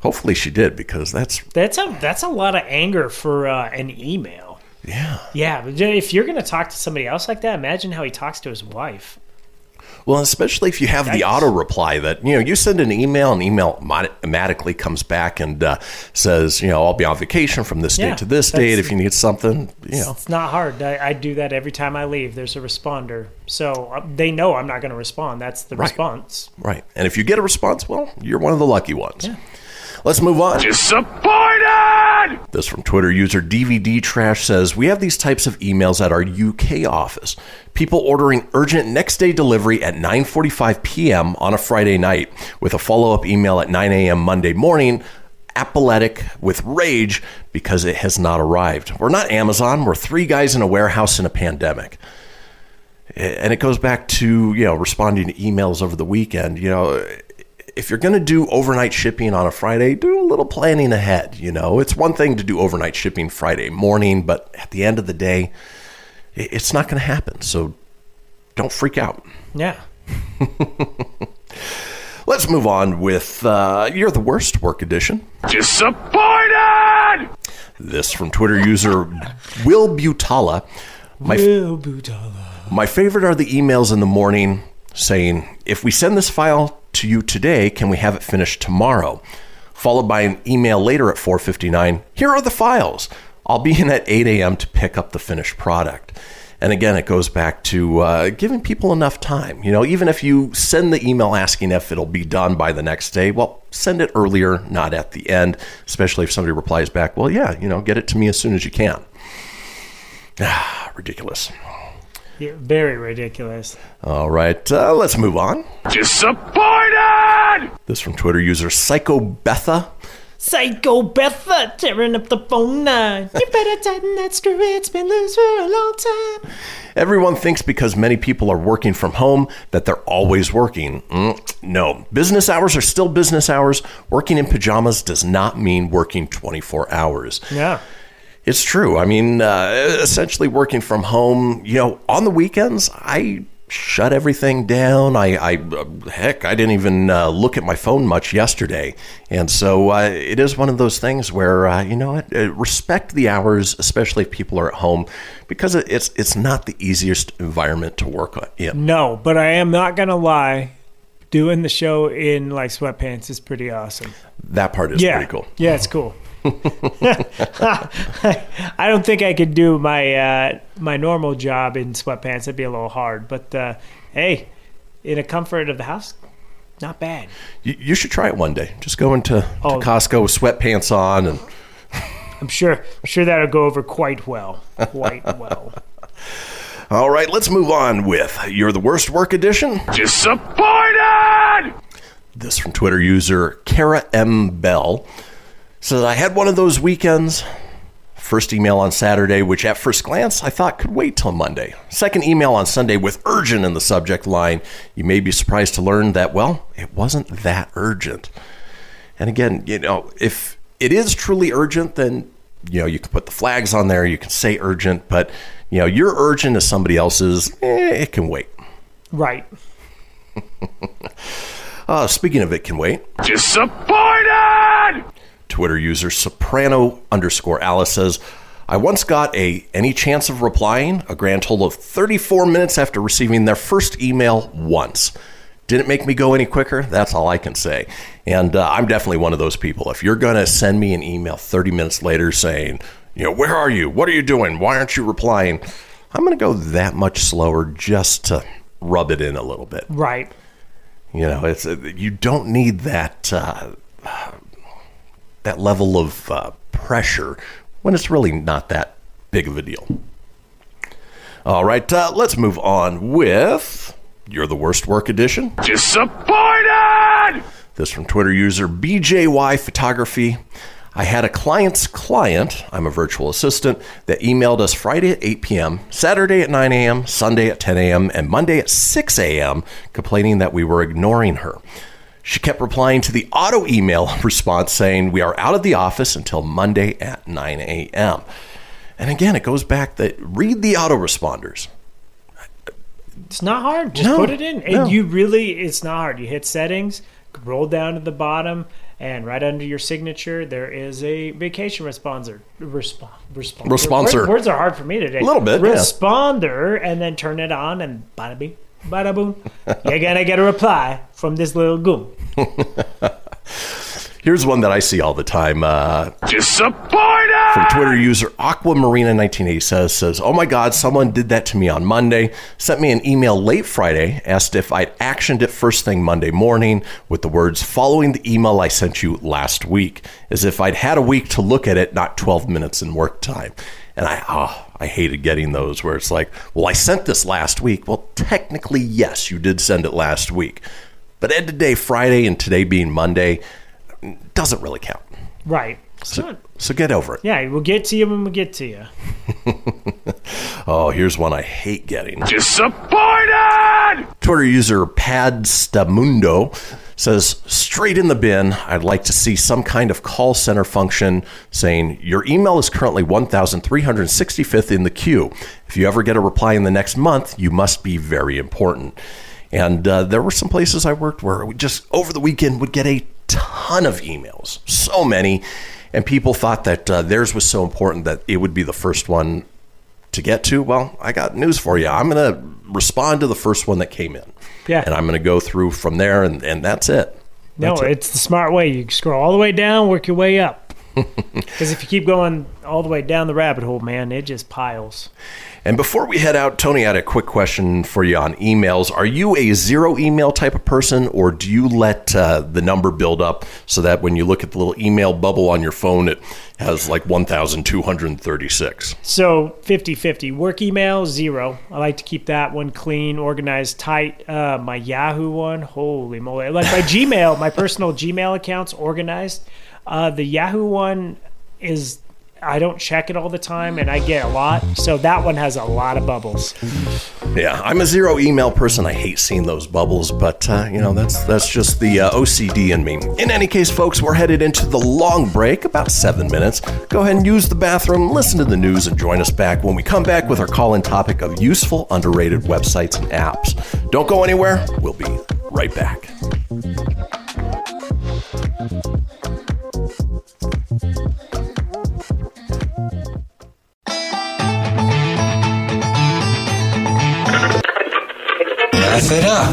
Hopefully she did, because that's... That's a, that's a lot of anger for uh, an email. Yeah. Yeah. But if you're going to talk to somebody else like that, imagine how he talks to his wife. Well, especially if you have That's... the auto reply that, you know, you send an email and email automatically comes back and uh, says, you know, I'll be on vacation from this yeah, date to this date if you need something. You know. It's not hard. I, I do that every time I leave. There's a responder. So they know I'm not going to respond. That's the right. response. Right. And if you get a response, well, you're one of the lucky ones. Yeah. Let's move on. Disappointed! This from Twitter user D V D Trash says, we have these types of emails at our U K office. People ordering urgent next day delivery at nine forty-five p.m. on a Friday night with a follow-up email at nine a.m. Monday morning, apoplectic with rage because it has not arrived. We're not Amazon. We're three guys in a warehouse in a pandemic. And it goes back to, you know, responding to emails over the weekend, you know. If you're going to do overnight shipping on a Friday, do a little planning ahead. You know, it's one thing to do overnight shipping Friday morning, but at the end of the day, it's not going to happen. So don't freak out. Yeah. Let's move on with uh, You're the Worst Work Edition. Disappointed! This from Twitter user Will Butala. My, Will Butala. My favorite are the emails in the morning saying, if we send this file to you today, can we have it finished tomorrow? Followed by an email later at four fifty-nine, here are the files. I'll be in at eight a.m. to pick up the finished product. And again, it goes back to uh, giving people enough time. You know, even if you send the email asking if it'll be done by the next day, well, send it earlier, not at the end, especially if somebody replies back, well, yeah, you know, get it to me as soon as you can. Ah, ridiculous. Yeah, very ridiculous. All right, uh, let's move on. Disappointed! This from Twitter user Psychobetha. Psychobetha, tearing up the phone line. You better tighten that screw, it's been loose for a long time. Everyone thinks because many people are working from home that they're always working. Mm, no, business hours are still business hours. Working in pajamas does not mean working twenty-four hours. Yeah. It's true. I mean, uh, essentially working from home, you know, on the weekends, I shut everything down. I, I uh, heck, I didn't even uh, look at my phone much yesterday. And so uh, it is one of those things where, uh, you know what, uh, respect the hours, especially if people are at home, because it's it's not the easiest environment to work in. No, but I am not going to lie. Doing the show in like sweatpants is pretty awesome. That part is yeah. pretty cool. Yeah, it's cool. I don't think I could do my uh, my normal job in sweatpants. It'd be a little hard, but uh, hey, in a comfort of the house, not bad. You, you should try it one day. Just go into oh, to Costco with sweatpants on, and I'm sure I'm sure that'll go over quite well, quite well. All right, let's move on with You're the Worst Work Edition. Disappointed. This from Twitter user Kara M Bell. So I had one of those weekends. First email on Saturday, which at first glance I thought could wait till Monday. Second email on Sunday with urgent in the subject line. You may be surprised to learn that, well, it wasn't that urgent. And again, you know, if it is truly urgent, then you know, you can put the flags on there, you can say urgent, but, you know, your urgent is somebody else's. Eh, it can wait. Right. uh, speaking of it can wait. Disappointed! Twitter user Soprano underscore Alice says, I once got a any chance of replying a grand total of thirty-four minutes after receiving their first email once. Didn't make me go any quicker. That's all I can say. And uh, I'm definitely one of those people. If you're going to send me an email thirty minutes later saying, you know, where are you? What are you doing? Why aren't you replying? I'm going to go that much slower just to rub it in a little bit. Right. You know, it's you don't need that uh, that level of uh, pressure when it's really not that big of a deal. All right, uh, let's move on with You're the Worst Work Edition. Disappointed! This from Twitter user B J Y Photography. I had a client's client, I'm a virtual assistant, that emailed us Friday at eight p.m., Saturday at nine a.m., Sunday at ten a.m., and Monday at six a.m., complaining that we were ignoring her. She kept replying to the auto email response saying, we are out of the office until Monday at nine a.m. And again, it goes back that read the autoresponders. It's not hard. Just no, put it in. And no. you really, it's not hard. You hit settings, roll down to the bottom, and right under your signature, there is a vacation responder. Resp- responder. Responder. Words, words are hard for me today. A little bit. Responder, yeah. And then turn it on, and bada bing, bada boom. You're going to get a reply from this little goon. Here's one that I see all the time. Uh, Disappointed! From Twitter user Aquamarina nineteen eighty says, says, oh my God, someone did that to me on Monday. Sent me an email late Friday, asked if I'd actioned it first thing Monday morning with the words following the email I sent you last week, as if I'd had a week to look at it, not twelve minutes in work time. And I, oh, I hated getting those where it's like, well, I sent this last week. Well, technically, yes, you did send it last week. But end of day Friday and today being Monday, doesn't really count. Right. So, so get over it. Yeah, we'll get to you when we get to you. Oh, here's one I hate getting. Disappointed! Twitter user Padstamundo says, straight in the bin, I'd like to see some kind of call center function saying, your email is currently one thousand three hundred sixty-fifth in the queue. If you ever get a reply in the next month, you must be very important. And uh, there were some places I worked where we just over the weekend would get a ton of emails, so many, and people thought that uh, theirs was so important that it would be the first one to get to. Well, I got news for you. I'm going to respond to the first one that came in. Yeah. And I'm going to go through from there, and, and that's it. That's no, it. It's the smart way. You scroll all the way down, work your way up. Because if you keep going all the way down the rabbit hole, man, it just piles. And before we head out, Tony, I had a quick question for you on emails. Are you a zero email type of person, or do you let uh, the number build up so that when you look at the little email bubble on your phone, it has like one thousand two hundred thirty-six? So fifty-fifty. Work email, zero. I like to keep that one clean, organized, tight. Uh, my Yahoo one, holy moly. Like my Gmail, my personal Gmail account's organized. Uh, the Yahoo one is... I don't check it all the time, and I get a lot. So that one has a lot of bubbles. Yeah, I'm a zero email person. I hate seeing those bubbles, but, uh, you know, that's that's just the uh, O C D in me. In any case, folks, we're headed into the long break, about seven minutes. Go ahead and use the bathroom, listen to the news, and join us back when we come back with our call-in topic of useful, underrated websites and apps. Don't go anywhere. We'll be right back. F it up,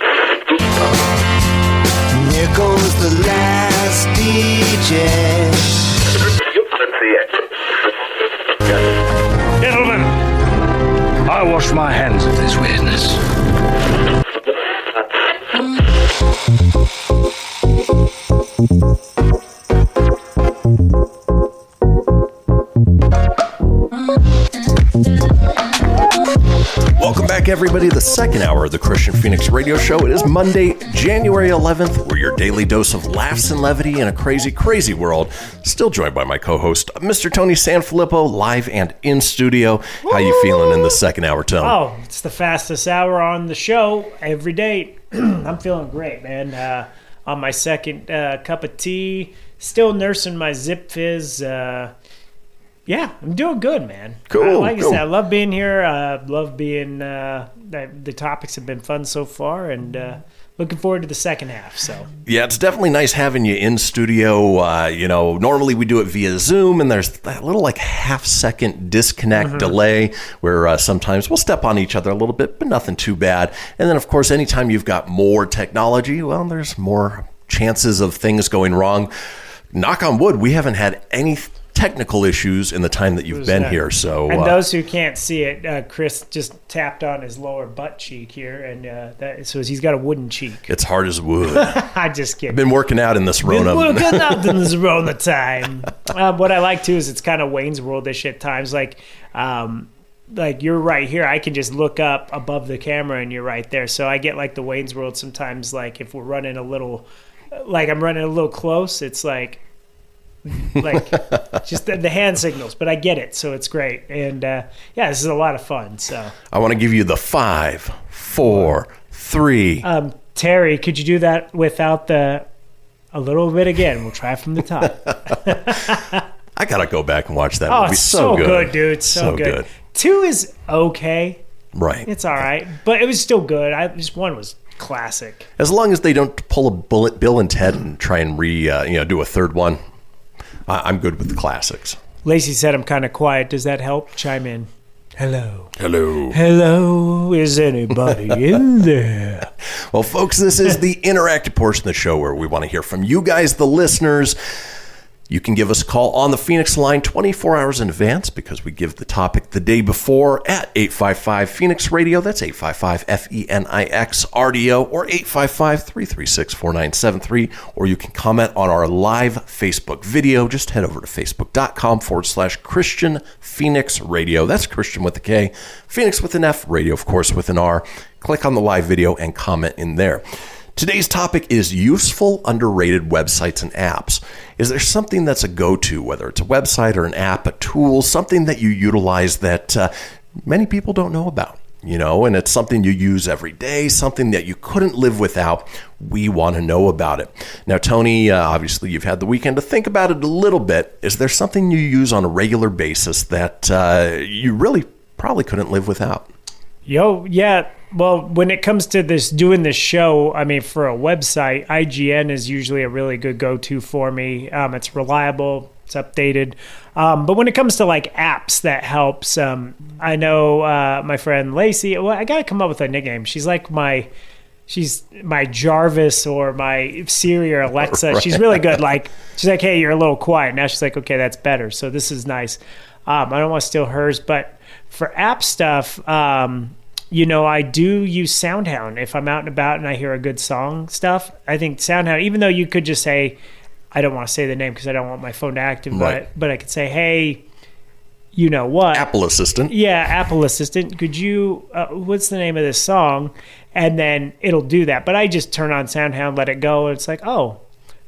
Here goes the last D J. Gentlemen, I wash my hands of this weirdness. Mm. everybody, the second hour of the Kristian Fenix Radio Show. It is Monday, January eleventh. We're your daily dose of laughs and levity in a crazy, crazy world. Still joined by my co-host, Mister Tony Sanfilippo, live and in studio. Woo! How you feeling in the second hour, Tony? Oh, it's the fastest hour on the show every day. I'm feeling great, man. Uh, on my second uh, cup of tea, still nursing my Zip Fizz. Uh, Yeah, I'm doing good, man. Cool. Uh, like cool. I said, I love being here. I uh, love being uh, – the topics have been fun so far, and uh, looking forward to the second half. So yeah, it's definitely nice having you in studio. Uh, you know, normally we do it via Zoom, and there's that little like half-second disconnect mm-hmm. delay where uh, sometimes we'll step on each other a little bit, but nothing too bad. And then, of course, anytime you've got more technology, well, there's more chances of things going wrong. Knock on wood, we haven't had any – technical issues in the time that you've been here. So, and those uh, who can't see it, uh, Chris just tapped on his lower butt cheek here, and uh, that, so he's got a wooden cheek. It's hard as wood. I just kidding. I've been working out in this Rona. Been working out in this Rona time. um, what I like too is it's kind of Wayne's World-ish at times. Like, um, like you're right here. I can just look up above the camera, and you're right there. So I get like the Wayne's World sometimes. Like if we're running a little, like I'm running a little close, it's like. like just the, the hand signals, but I get it, so it's great. And uh yeah, this is a lot of fun. So I want to give you the five, four, three. um Terry, could you do that without the a little bit again? We'll try from the top. I gotta go back and watch that oh movie. It's so, so good. good dude so, so good. good Two is okay, right? It's all right, but it was still good. I just one was classic. As long as they don't pull a bullet Bill and Ted and try and re uh, you know do a third one, I'm good with the classics. Lacey said I'm kind of quiet. Does that help? Chime in. Hello. Hello. Hello. Is anybody in there? Well, folks, this is the interactive portion of the show where we want to hear from you guys, the listeners. You can give us a call on the Fenix line twenty-four hours in advance because we give the topic the day before at eight five five Fenix Radio. That's eight five five F E N I X R D O or eight five five, three three six, four nine seven three. Or you can comment on our live Facebook video. Just head over to facebook.com forward slash Kristian Fenix Radio. That's Kristian with a K, Fenix with an F, radio, of course, with an R. Click on the live video and comment in there. Today's topic is useful, underrated websites and apps. Is there something that's a go-to, whether it's a website or an app, a tool, something that you utilize that uh, many people don't know about, you know, and it's something you use every day, something that you couldn't live without? We want to know about it. Now, Tony, uh, obviously you've had the weekend to think about it a little bit. Is there something you use on a regular basis that uh, you really probably couldn't live without? Yo, yeah. Well, when it comes to this doing this show, I mean, for a website, I G N is usually a really good go-to for me. Um, it's reliable, it's updated. Um, but when it comes to like apps that helps, um, I know uh, my friend Lacey. Well, I gotta come up with a nickname. She's like my, she's my Jarvis or my Siri or Alexa. Right. She's really good. Like she's like, hey, you're a little quiet. Now she's like, okay, that's better. So this is nice. Um, I don't want to steal hers, but for app stuff. Um, You know, I do use SoundHound if I'm out and about and I hear a good song stuff. I think SoundHound, even though you could just say, I don't want to say the name because I don't want my phone to active, right. but, but I could say, hey, you know what? Apple Assistant. Yeah, Apple Assistant. Could you, uh, what's the name of this song? And then it'll do that. But I just turn on SoundHound, let it go. And it's like, oh,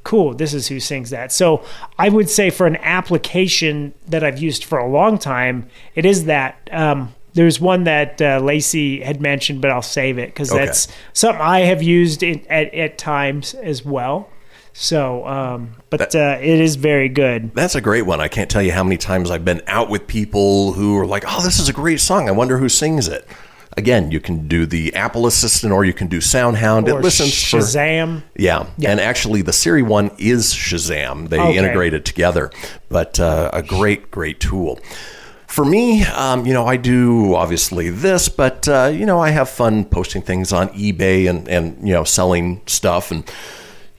cool, this is who sings that. So I would say for an application that I've used for a long time, it is that. Um, There's one that uh, Lacey had mentioned, but I'll save it because okay. that's something I have used in, at, at times as well. So, um, but that, uh, it is very good. That's a great one. I can't tell you how many times I've been out with people who are like, oh, this is a great song. I wonder who sings it. Again, you can do the Apple Assistant or you can do SoundHound. Or it listens Shazam. For Shazam. Yeah. yeah. And actually the Siri one is Shazam. They okay. integrate it together. But uh, a great, great tool. For me, um, you know, I do obviously this, but, uh, you know, I have fun posting things on eBay and, and you know, selling stuff. And,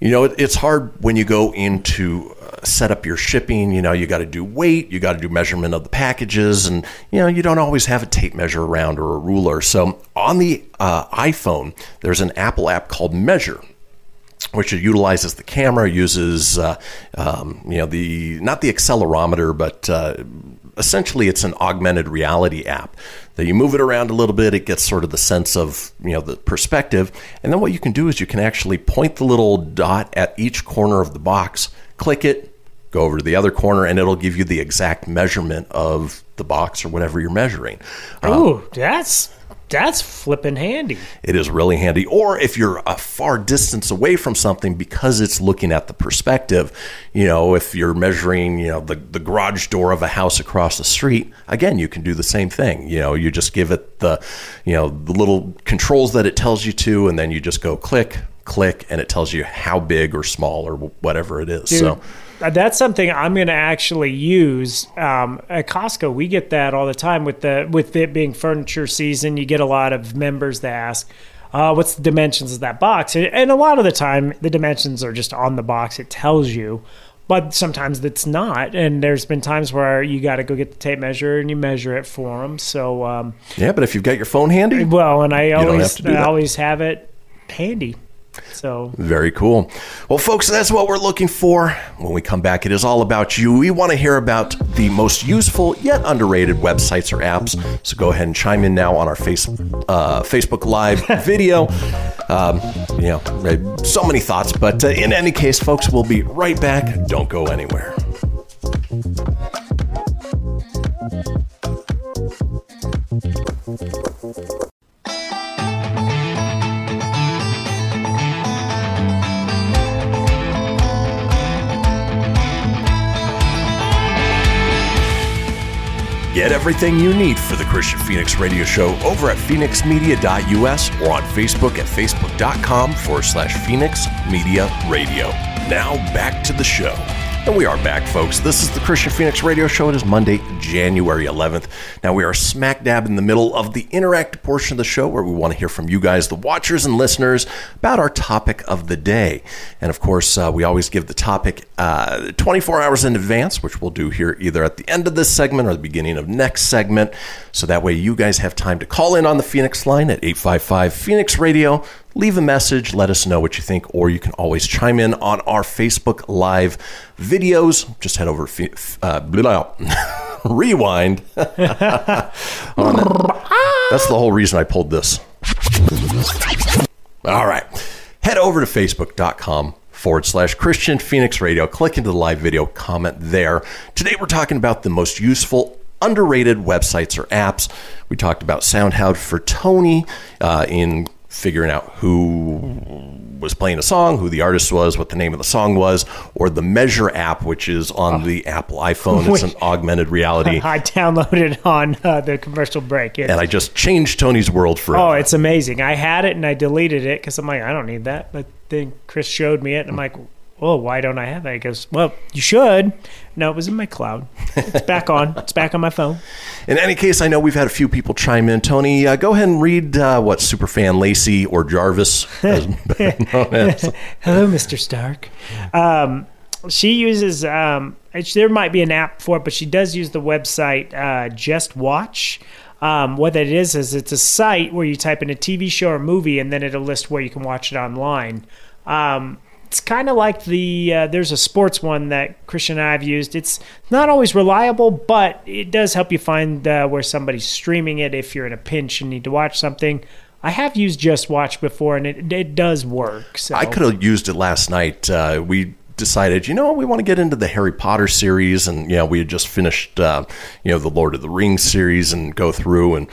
you know, it, it's hard when you go into uh, set up your shipping. You know, you got to do weight, you got to do measurement of the packages. And, you know, you don't always have a tape measure around or a ruler. So on the uh, iPhone, there's an Apple app called Measure, which utilizes the camera, uses, uh, um, you know, the not the accelerometer, but uh, essentially it's an augmented reality app that you move it around a little bit. It gets sort of the sense of, you know, the perspective. And then what you can do is you can actually point the little dot at each corner of the box, click it, go over to the other corner, and it'll give you the exact measurement of the box or whatever you're measuring. Oh, um, that's... That's flipping handy. It is really handy. Or if you're a far distance away from something, because it's looking at the perspective, you know, if you're measuring, you know, the, the garage door of a house across the street, again, you can do the same thing. You know, you just give it the, you know, the little controls that it tells you to, and then you just go click, click, and it tells you how big or small or whatever it is. Dude, so that's something I'm going to actually use. Um, at Costco, we get that all the time with the with it being furniture season. You get a lot of members that ask, uh, what's the dimensions of that box? And a lot of the time, the dimensions are just on the box. It tells you. But sometimes it's not, and there's been times where you got to go get the tape measure and you measure it for them. So um, yeah, but if you've got your phone handy, well, and I always have I always have it handy. So very cool. Well, folks, that's what we're looking for. When we come back, it is all about you. We want to hear about the most useful yet underrated websites or apps. So go ahead and chime in now on our face, uh, Facebook Live video. Um, you know, so many thoughts. But uh, in any case, folks, we'll be right back. Don't go anywhere. Get everything you need for the Kristian Fenix Radio Show over at fenix media dot u s or on Facebook at facebook dot com forward slash Fenix Media Radio. Now back to the show. And we are back, folks. This is the Kristian Fenix Radio Show. It is Monday, January eleventh. Now we are smack dab in the middle of the interactive portion of the show where we want to hear from you guys, the watchers and listeners, about our topic of the day. And of course, uh, we always give the topic uh, twenty-four hours in advance, which we'll do here either at the end of this segment or the beginning of next segment. So that way you guys have time to call in on the Fenix line at eight five five Fenix Radio. Leave a message, let us know what you think, or you can always chime in on our Facebook Live videos. Just head over to uh, blah, blah, rewind. on that. That's the whole reason I pulled this. All right. Head over to facebook dot com. Forward slash Kristian Fenix Radio. Click into the live video, comment there. Today we're talking about the most useful underrated websites or apps. We talked about SoundHound for Tony uh, in figuring out who was playing a song, who the artist was, what the name of the song was, or the Measure app, which is on oh. the Apple iPhone. It's an augmented reality. I downloaded on uh, the commercial break. It's, and I just changed Tony's world forever. Oh, it's amazing. I had it and I deleted it because I'm like, I don't need that. But then Chris showed me it and I'm like, oh, why don't I have that? He goes, well, you should. No, it was in my cloud. It's back on. It's back on my phone. In any case, I know we've had a few people chime in. Tony, uh, go ahead and read uh, what Superfan Lacey or Jarvis has been known as. Hello, Mister Stark. Um, she uses, um, there might be an app for it, but she does use the website uh, Just Watch. Um, what that is, is it's a site where you type in a T V show or movie, and then it'll list where you can watch it online. Um It's kind of like the, uh, there's a sports one that Kristian and I have used. It's not always reliable, but it does help you find uh, where somebody's streaming it if you're in a pinch and need to watch something. I have used Just Watch before, and it, it does work. So. I could have used it last night. Uh, we decided, you know, we want to get into the Harry Potter series, and, you know, we had just finished, uh, you know, the Lord of the Rings series and go through and...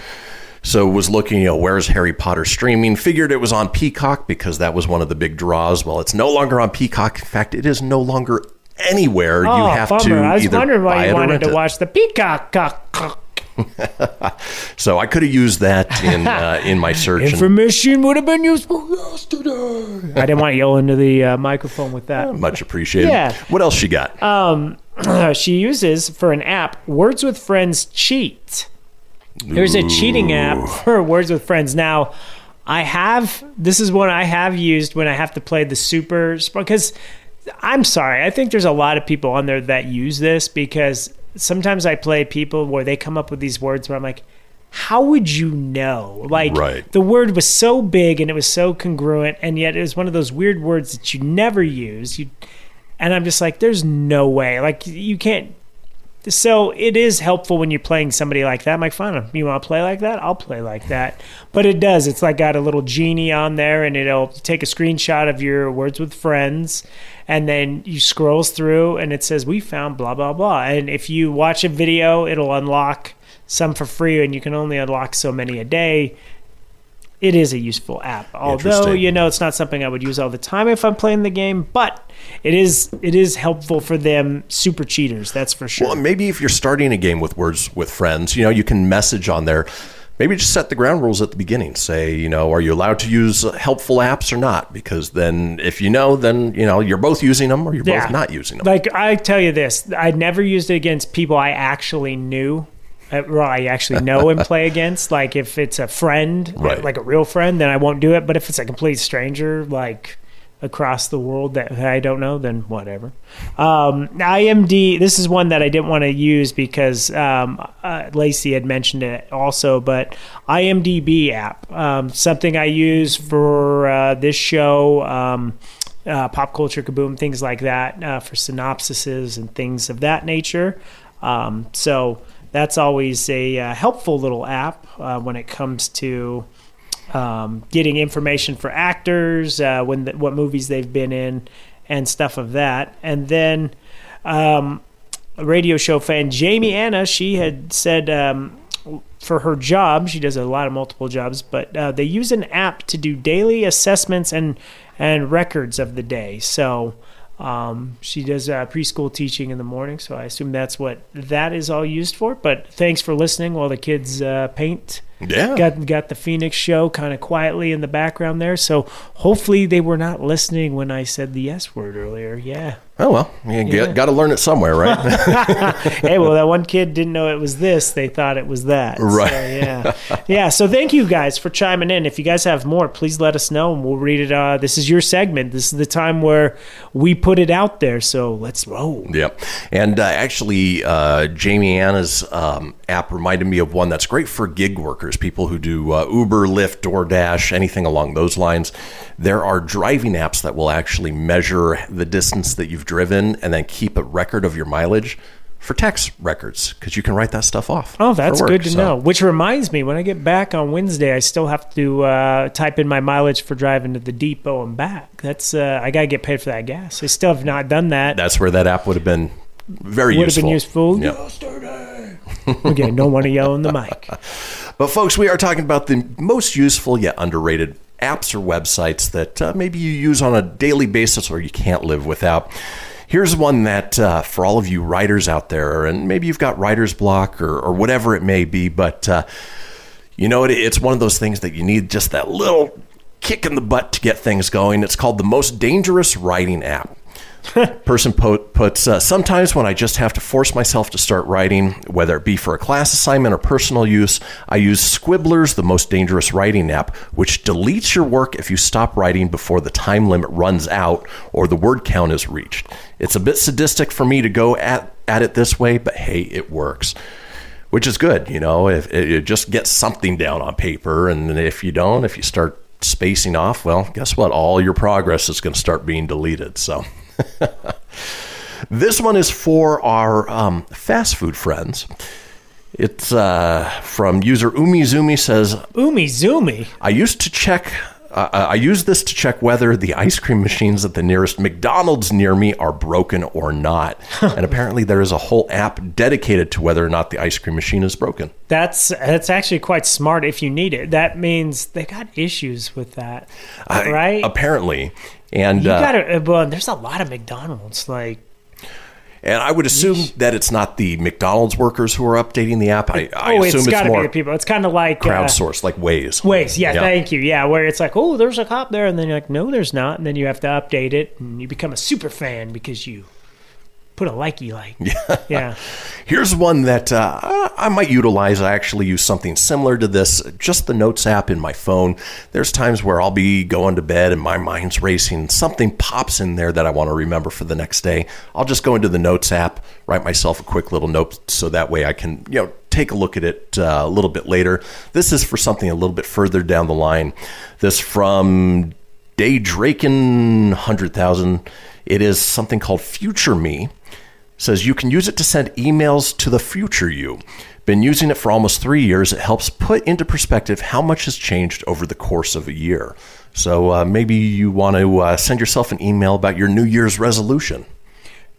So was looking, you know, where's Harry Potter streaming? Figured it was on Peacock because that was one of the big draws. Well, it's no longer on Peacock. In fact, it is no longer anywhere. Oh, you have bummer. To I was either wondering why buy you wanted to it. Watch the Peacock. So I could have used that in uh, in my search. Information and, would have been useful yesterday. I didn't want to yell into the uh, microphone with that. Much appreciated. Yeah. What else she got? Um, she uses for an app Words with Friends Cheat. There's a cheating app for Words with Friends. Now, I have, this is one I have used when I have to play the super, because I'm sorry, I think there's a lot of people on there that use this because sometimes I play people where they come up with these words where I'm like, how would you know? Like, right. The word was so big and it was so congruent, and yet it was one of those weird words that you never use. You, and I'm just like, there's no way. Like, you can't So it is helpful when you're playing somebody like that. I'm like, fine, you want to play like that? I'll play like that. But it does. It's like got a little genie on there, and it'll take a screenshot of your Words with Friends, and then you scrolls through, and it says, we found blah, blah, blah. And if you watch a video, it'll unlock some for free, and you can only unlock so many a day. It is a useful app, although, you know, it's not something I would use all the time if I'm playing the game, but it is it is helpful for them super cheaters, that's for sure. Well, maybe if you're starting a game with Words with Friends, you know, you can message on there. Maybe just set the ground rules at the beginning. Say, you know, are you allowed to use helpful apps or not? Because then if you know, then, you know, you're both using them or you're yeah. both not using them. Like, I tell you this, I never used it against people I actually knew. Well, I actually know and play against. Like, if it's a friend, right. like a real friend, then I won't do it. But if it's a complete stranger, like across the world that I don't know, then whatever. Um, I M D, this is one that I didn't want to use because um, uh, Lacey had mentioned it also, but I M D B app, um, something I use for uh, this show, um, uh, Pop Culture Kaboom, things like that, uh, for synopsises and things of that nature. Um, so... That's always a uh, helpful little app uh, when it comes to um, getting information for actors, uh, when the, what movies they've been in, and stuff of that. And then um, a radio show fan, Jamie Anna, she had said um, for her job, she does a lot of multiple jobs, but uh, they use an app to do daily assessments and, and records of the day. So... Um, she does uh, preschool teaching in the morning, so I assume that's what that is all used for. But thanks for listening while the kids uh, paint. Yeah. Got got the Fenix show kind of quietly in the background there, so hopefully they were not listening when I said the S word earlier. Yeah. Oh, well, you yeah. got to learn it somewhere, right? Hey, well, that one kid didn't know it was this. They thought it was that. Right. So, yeah. Yeah, so thank you guys for chiming in. If you guys have more, please let us know, and we'll read it. Uh, this is your segment. This is the time where we put it out there, so let's roll. Yep. And uh, actually, uh, Jamie Anna's um, app reminded me of one that's great for gig workers. People who do uh, Uber, Lyft, DoorDash, anything along those lines. There are driving apps that will actually measure the distance that you've driven and then keep a record of your mileage for tax records, because you can write that stuff off. Oh, that's good to know. Which reminds me, when I get back on Wednesday, I still have to uh, type in my mileage for driving to the depot and back. That's uh, I got to get paid for that gas. I still have not done that. That's where that app would have been very useful. Would have been useful yesterday. Okay, no one of y'all on the mic. But folks, we are talking about the most useful yet underrated apps or websites that uh, maybe you use on a daily basis or you can't live without. Here's one that uh, for all of you writers out there, and maybe you've got writer's block or, or whatever it may be, but uh, you know, it, it's one of those things that you need just that little kick in the butt to get things going. It's called the Most Dangerous Writing App. Person po- puts, uh, sometimes when I just have to force myself to start writing, whether it be for a class assignment or personal use, I use Scribbler's The Most Dangerous Writing App, which deletes your work if you stop writing before the time limit runs out or the word count is reached. It's a bit sadistic for me to go at, at it this way, but hey, it works. Which is good, you know, if it just gets something down on paper, and if you don't, if you start spacing off, well, guess what? All your progress is going to start being deleted, so... This one is for our um, fast food friends. It's uh, from user Umizoomi. Says Umizoomi, I used to check. Uh, I use this to check whether the ice cream machines at the nearest McDonald's near me are broken or not. And apparently, there is a whole app dedicated to whether or not the ice cream machine is broken. That's that's actually quite smart if you need it. That means they got issues with that, right? I, apparently. And you gotta, uh, well, there's a lot of McDonald's, like, and I would assume eesh. that it's not the McDonald's workers who are updating the app. I, I oh, assume it's, it's more be the people. It's kind of like crowdsourced, uh, like Waze. Waze, yeah, yeah, thank you, yeah, where it's like, oh, there's a cop there, and then you're like, no, there's not, and then you have to update it, and you become a super fan because you put a likey like. Yeah. yeah. Here's one that uh, I might utilize. I actually use something similar to this, just the Notes app in my phone. There's times where I'll be going to bed and my mind's racing. Something pops in there that I want to remember for the next day. I'll just go into the Notes app, write myself a quick little note so that way I can, you know, take a look at it uh, a little bit later. This is for something a little bit further down the line. This from Day Draken one hundred thousand. It is something called Future Me. says you can use it to send emails to the future you. Been using it for almost three years. It helps put into perspective how much has changed over the course of a year. So uh, maybe you want to uh, send yourself an email about your New Year's resolution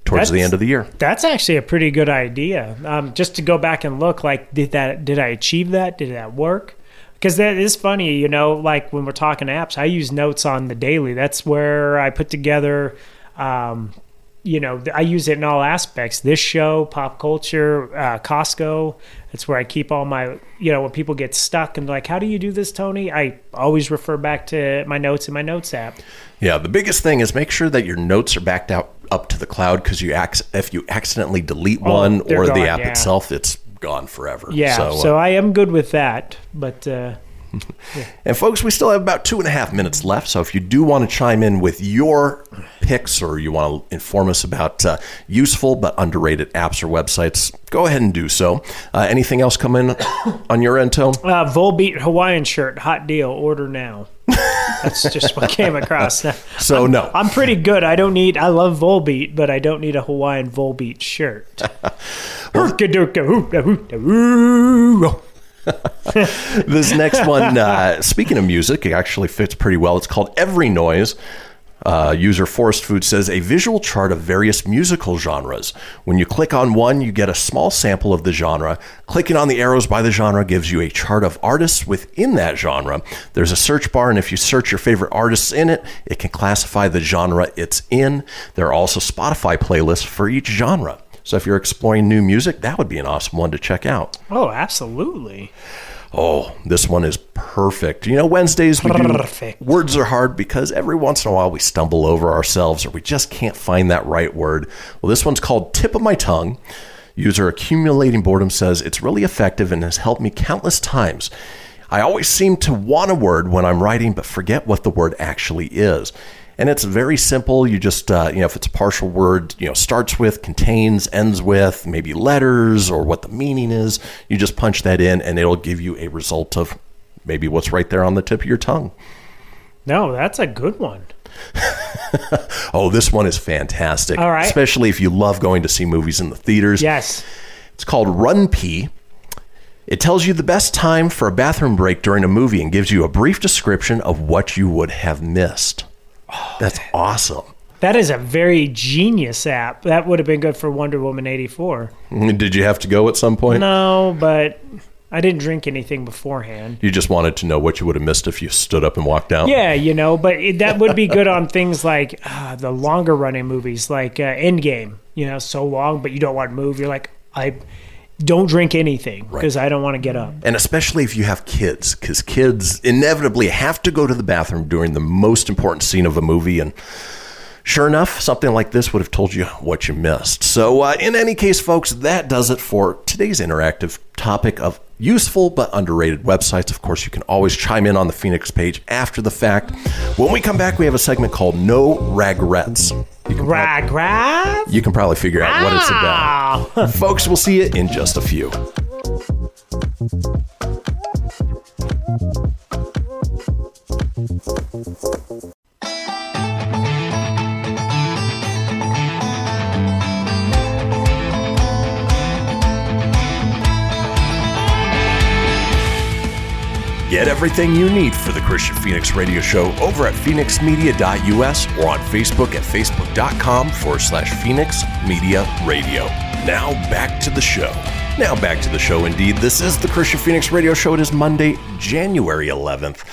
towards that's, the end of the year. That's actually a pretty good idea. Um, just to go back and look, like, did that? Did I achieve that? Did that work? Because that is funny, you know, like when we're talking apps, I use notes on the daily. That's where I put together... Um, you know, I use it in all aspects. This show, pop culture, uh, Costco. That's where I keep all my, you know, when people get stuck and like, how do you do this, Tony? I always refer back to my notes in my notes app. Yeah, the biggest thing is make sure that your notes are backed out up to the cloud, because you ac- if you accidentally delete oh, one or gone, the app yeah. itself, it's gone forever. Yeah, so, so uh, I am good with that, but... Uh, Yeah. And folks, we still have about two and a half minutes left, so if you do want to chime in with your picks or you want to inform us about uh, useful but underrated apps or websites, go ahead and do so. Uh, anything else come in on your end, Tom? Uh, Volbeat Hawaiian shirt, hot deal, order now. That's just what came across. So I'm, no. I'm pretty good. I don't need, I love Volbeat, but I don't need a Hawaiian Volbeat shirt. This next one, uh, speaking of music, it actually fits pretty well. It's called Every Noise. Uh, user Forest Food says, a visual chart of various musical genres. When you click on one, you get a small sample of the genre. Clicking on the arrows by the genre gives you a chart of artists within that genre. There's a search bar, and if you search your favorite artists in it, it can classify the genre it's in. There are also Spotify playlists for each genre. So if you're exploring new music, that would be an awesome one to check out. Oh, absolutely. Oh, this one is perfect. You know, Wednesdays, we do Words Are Hard because every once in a while we stumble over ourselves or we just can't find that right word. Well, this one's called Tip of My Tongue. User Accumulating Boredom says, it's really effective and has helped me countless times. I always seem to want a word when I'm writing but forget what the word actually is. And it's very simple. You just, uh, you know, if it's a partial word, you know, starts with, contains, ends with, maybe letters or what the meaning is, you just punch that in and it'll give you a result of maybe what's right there on the tip of your tongue. No, that's a good one. Oh, this one is fantastic. All right. Especially if you love going to see movies in the theaters. Yes. It's called Run Pee. It tells you the best time for a bathroom break during a movie and gives you a brief description of what you would have missed. Oh, that's awesome. That is a very genius app. That would have been good for Wonder Woman eighty-four. Did you have to go at some point? No, but I didn't drink anything beforehand. You just wanted to know what you would have missed if you stood up and walked out? Yeah, you know, but it, that would be good on things like uh, the longer running movies, like uh, Endgame. You know, so long, but you don't want to move. You're like, I... don't drink anything because right. I don't want to get up. And especially if you have kids, because kids inevitably have to go to the bathroom during the most important scene of a movie. And sure enough, something like this would have told you what you missed. So uh, in any case, folks, that does it for today's interactive topic of useful but underrated websites. Of course, you can always chime in on the Fenix page after the fact. When we come back, we have a segment called No Ragrets. Ragrets? You can probably figure out what it's about. Folks, we'll see you in just a few. Get everything you need for the Kristian Fenix Radio Show over at fenix media dot u s or on Facebook at facebook.com forward slash Fenix Media Radio. Now back to the show. Now back to the show indeed. This is the Kristian Fenix Radio Show. It is Monday, January eleventh.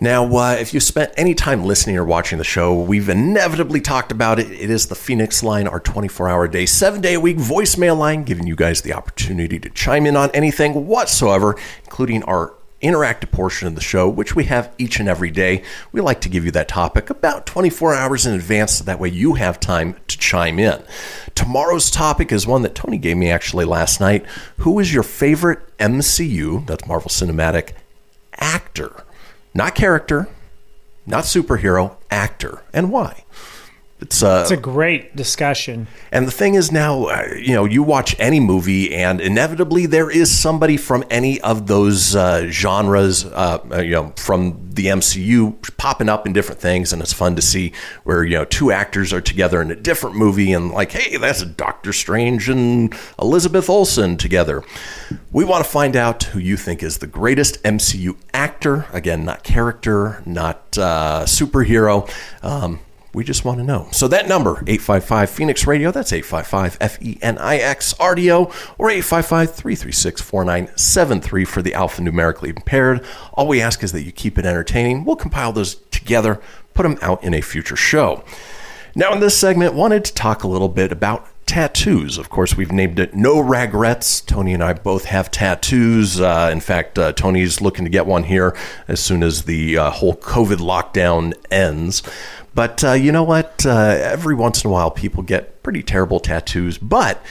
Now, uh, if you spent any time listening or watching the show, we've inevitably talked about it. It is the Fenix line, our twenty-four hour a day, seven day a week voicemail line, giving you guys the opportunity to chime in on anything whatsoever, including our interactive portion of the show, which we have each and every day. We like to give you that topic about twenty-four hours in advance, so that way you have time to chime in. Tomorrow's topic is one that Tony gave me actually last night. Who is your favorite M C U, that's Marvel Cinematic, actor? Not character, not superhero, actor, and why? It's a, it's a great discussion. And the thing is now, you know, you watch any movie and inevitably there is somebody from any of those uh, genres, uh, you know, from the M C U popping up in different things. And it's fun to see where, you know, two actors are together in a different movie and like, hey, that's Doctor Strange and Elizabeth Olsen together. We want to find out who you think is the greatest M C U actor. Again, not character, not uh, superhero. Um We just want to know. So that number, eight five five Fenix Radio, that's eight five five F E N I X R D O, or eight five five three three six four nine seven three for the alphanumerically impaired. All we ask is that you keep it entertaining. We'll compile those together, put them out in a future show. Now in this segment, wanted to talk a little bit about tattoos. Of course, we've named it No Regrets. Tony and I both have tattoos. Uh, in fact, uh, Tony's looking to get one here as soon as the uh, whole COVID lockdown ends. But uh, you know what? Uh, every once in a while, people get pretty terrible tattoos. But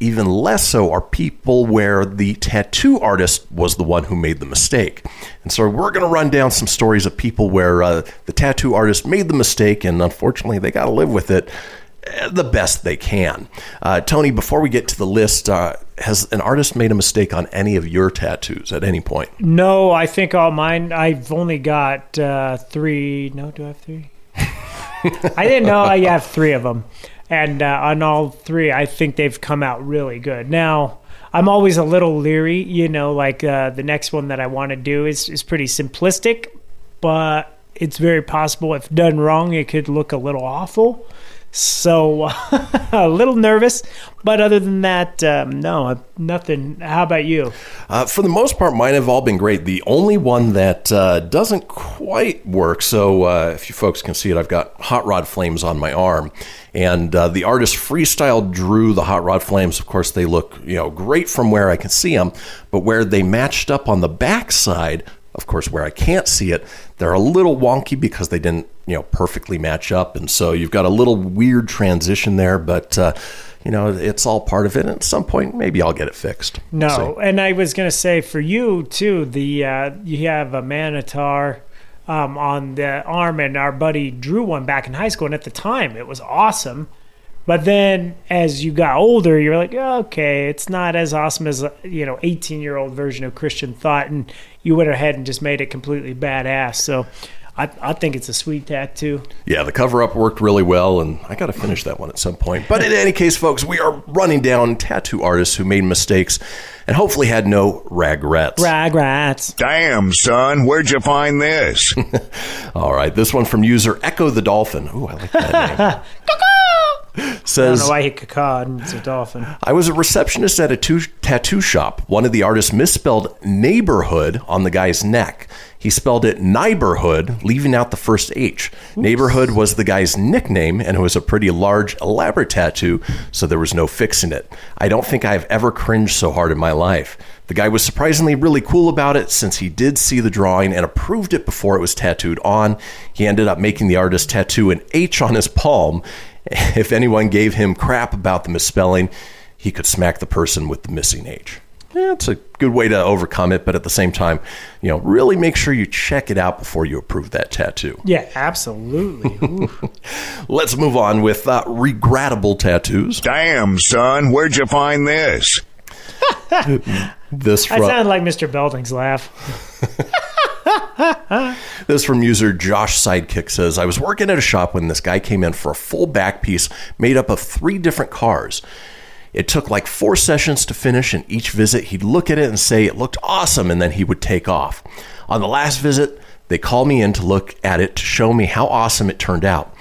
even less so are people where the tattoo artist was the one who made the mistake. And so we're going to run down some stories of people where uh, the tattoo artist made the mistake, and unfortunately, they got to live with it the best they can. Uh, Tony, before we get to the list, uh, has an artist made a mistake on any of your tattoos at any point? No, I think all mine, I've only got uh, three. No, do I have three? I didn't know I have three of them. And uh, on all three, I think they've come out really good. Now, I'm always a little leery, you know, like uh, the next one that I want to do is, is pretty simplistic, but it's very possible if done wrong, it could look a little awful. So a little nervous, but other than that, um, no, nothing. How about you? Uh, for the most part, mine have all been great. The only one that uh, doesn't quite work. So uh, if you folks can see it, I've got hot rod flames on my arm, and uh, the artist freestyle drew the hot rod flames. Of course, they look, you know, great from where I can see them, but where they matched up on the backside, of course, where I can't see it, they're a little wonky because they didn't, you know, perfectly match up. And so you've got a little weird transition there, but, uh, you know, it's all part of it. And at some point, maybe I'll get it fixed. No. So. And I was going to say for you, too, the uh, you have a Manitar um, on the arm, and our buddy drew one back in high school. And at the time, it was awesome. But then as you got older, you're like, oh, okay, it's not as awesome as, you know, eighteen-year-old version of Kristian thought. And you went ahead and just made it completely badass. So I, I think it's a sweet tattoo. Yeah, the cover-up worked really well, and I got to finish that one at some point. But in any case, folks, we are running down tattoo artists who made mistakes and hopefully had no regrets. Regrets. Damn, son, where'd you find this? All right, this one from user Echo the Dolphin. Ooh, I like that name. Says, I don't know why he cacawed. It's a dolphin. I was a receptionist at a two- tattoo shop. One of the artists misspelled neighborhood on the guy's neck. He spelled it neighborhood, leaving out the first H. Oops. Neighborhood was the guy's nickname, and it was a pretty large, elaborate tattoo, so there was no fixing it. I don't think I've ever cringed so hard in my life. The guy was surprisingly really cool about it since he did see the drawing and approved it before it was tattooed on. He ended up making the artist tattoo an H on his palm. If anyone gave him crap about the misspelling, he could smack the person with the missing H. Yeah, it's a good way to overcome it, but at the same time, you know, really make sure you check it out before you approve that tattoo. Yeah, absolutely. Let's move on with uh, regrettable tattoos. Damn, son, where'd you find this? This from- I sound like Mister Belding's laugh. This from user Josh Sidekick says, I was working at a shop when this guy came in for a full back piece made up of three different cars. It took like four sessions to finish, and each visit he'd look at it and say it looked awesome, and then he would take off. On the last visit, they called me in to look at it to show me how awesome it turned out.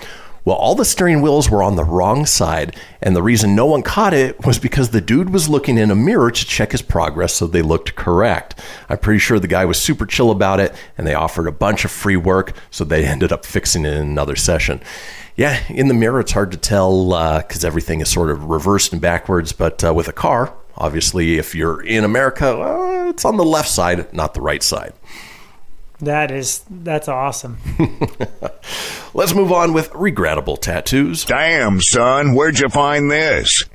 Well, all the steering wheels were on the wrong side, and the reason no one caught it was because the dude was looking in a mirror to check his progress so they looked correct. I'm pretty sure the guy was super chill about it, and they offered a bunch of free work, so they ended up fixing it in another session. Yeah, in the mirror, it's hard to tell uh, because everything is sort of reversed and backwards, but uh, with a car, obviously, if you're in America, well, it's on the left side, not the right side. That is, that's awesome. Let's move on with regrettable tattoos. Damn, son, where'd you find this?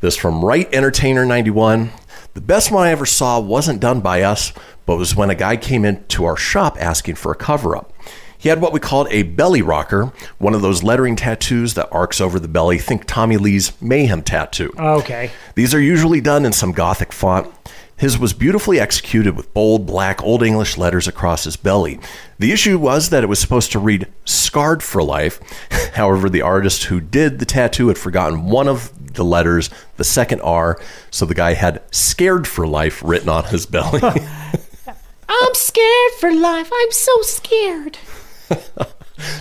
This from Right Entertainer ninety-one. The best one I ever saw wasn't done by us, but was when a guy came into our shop asking for a cover-up. He had what we called a belly rocker, one of those lettering tattoos that arcs over the belly. Think Tommy Lee's Mayhem tattoo. Okay. These are usually done in some Gothic font. His was beautifully executed with bold, black, Old English letters across his belly. The issue was that it was supposed to read Scarred for Life. However, the artist who did the tattoo had forgotten one of the letters, the second R, so the guy had Scared for Life written on his belly. I'm scared for life. I'm so scared.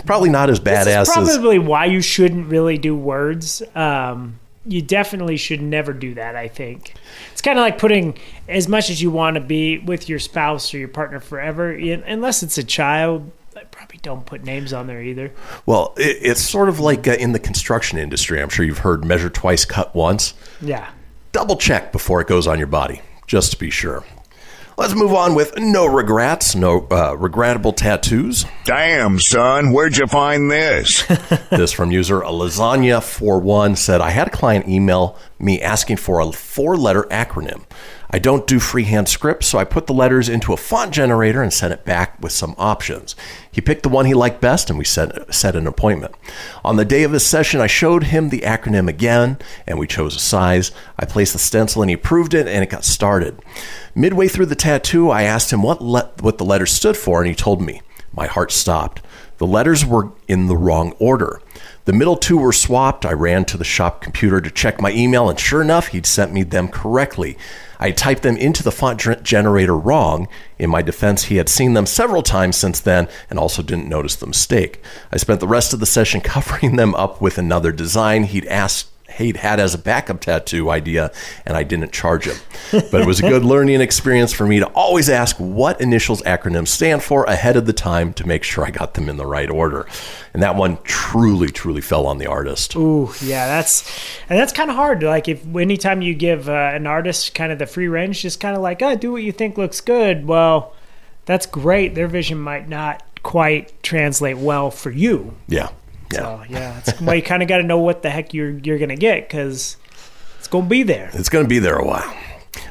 Probably not as badass as... This is probably why you shouldn't really do words. Um... You definitely should never do that, I think. It's kind of like putting as much as you want to be with your spouse or your partner forever, unless it's a child. I probably don't put names on there either. Well, it, it's sort of like uh, in the construction industry. I'm sure you've heard measure twice, cut once. Yeah. Double check before it goes on your body, just to be sure. Let's move on with no regrets, no uh, regrettable tattoos. Damn, son, where'd you find this? This from user Lasagna forty-one said, I had a client email me asking for a four-letter acronym. I don't do freehand scripts, so I put the letters into a font generator and sent it back with some options. He picked the one he liked best, and we set, set an appointment. On the day of his session, I showed him the acronym again, and we chose a size. I placed the stencil, and he approved it, and it got started. Midway through the tattoo, I asked him what le- what the letters stood for, and he told me. My heart stopped. The letters were in the wrong order. The middle two were swapped. I ran to the shop computer to check my email, and sure enough, he'd sent me them correctly. I typed them into the font generator wrong. In my defense, he had seen them several times since then and also didn't notice the mistake. I spent the rest of the session covering them up with another design he'd asked he'd had as a backup tattoo idea, and I didn't charge him. But it was a good learning experience for me to always ask what initials acronyms stand for ahead of the time to make sure I got them in the right order. And that one truly, truly fell on the artist. Ooh, yeah, that's and that's kind of hard. Like, if anytime you give uh, an artist kind of the free range, just kind of like, oh, do what you think looks good. Well, that's great. Their vision might not quite translate well for you. Yeah. Yeah. So, yeah, it's, well, you kind of got to know what the heck you're you're going to get, because it's going to be there. It's going to be there a while.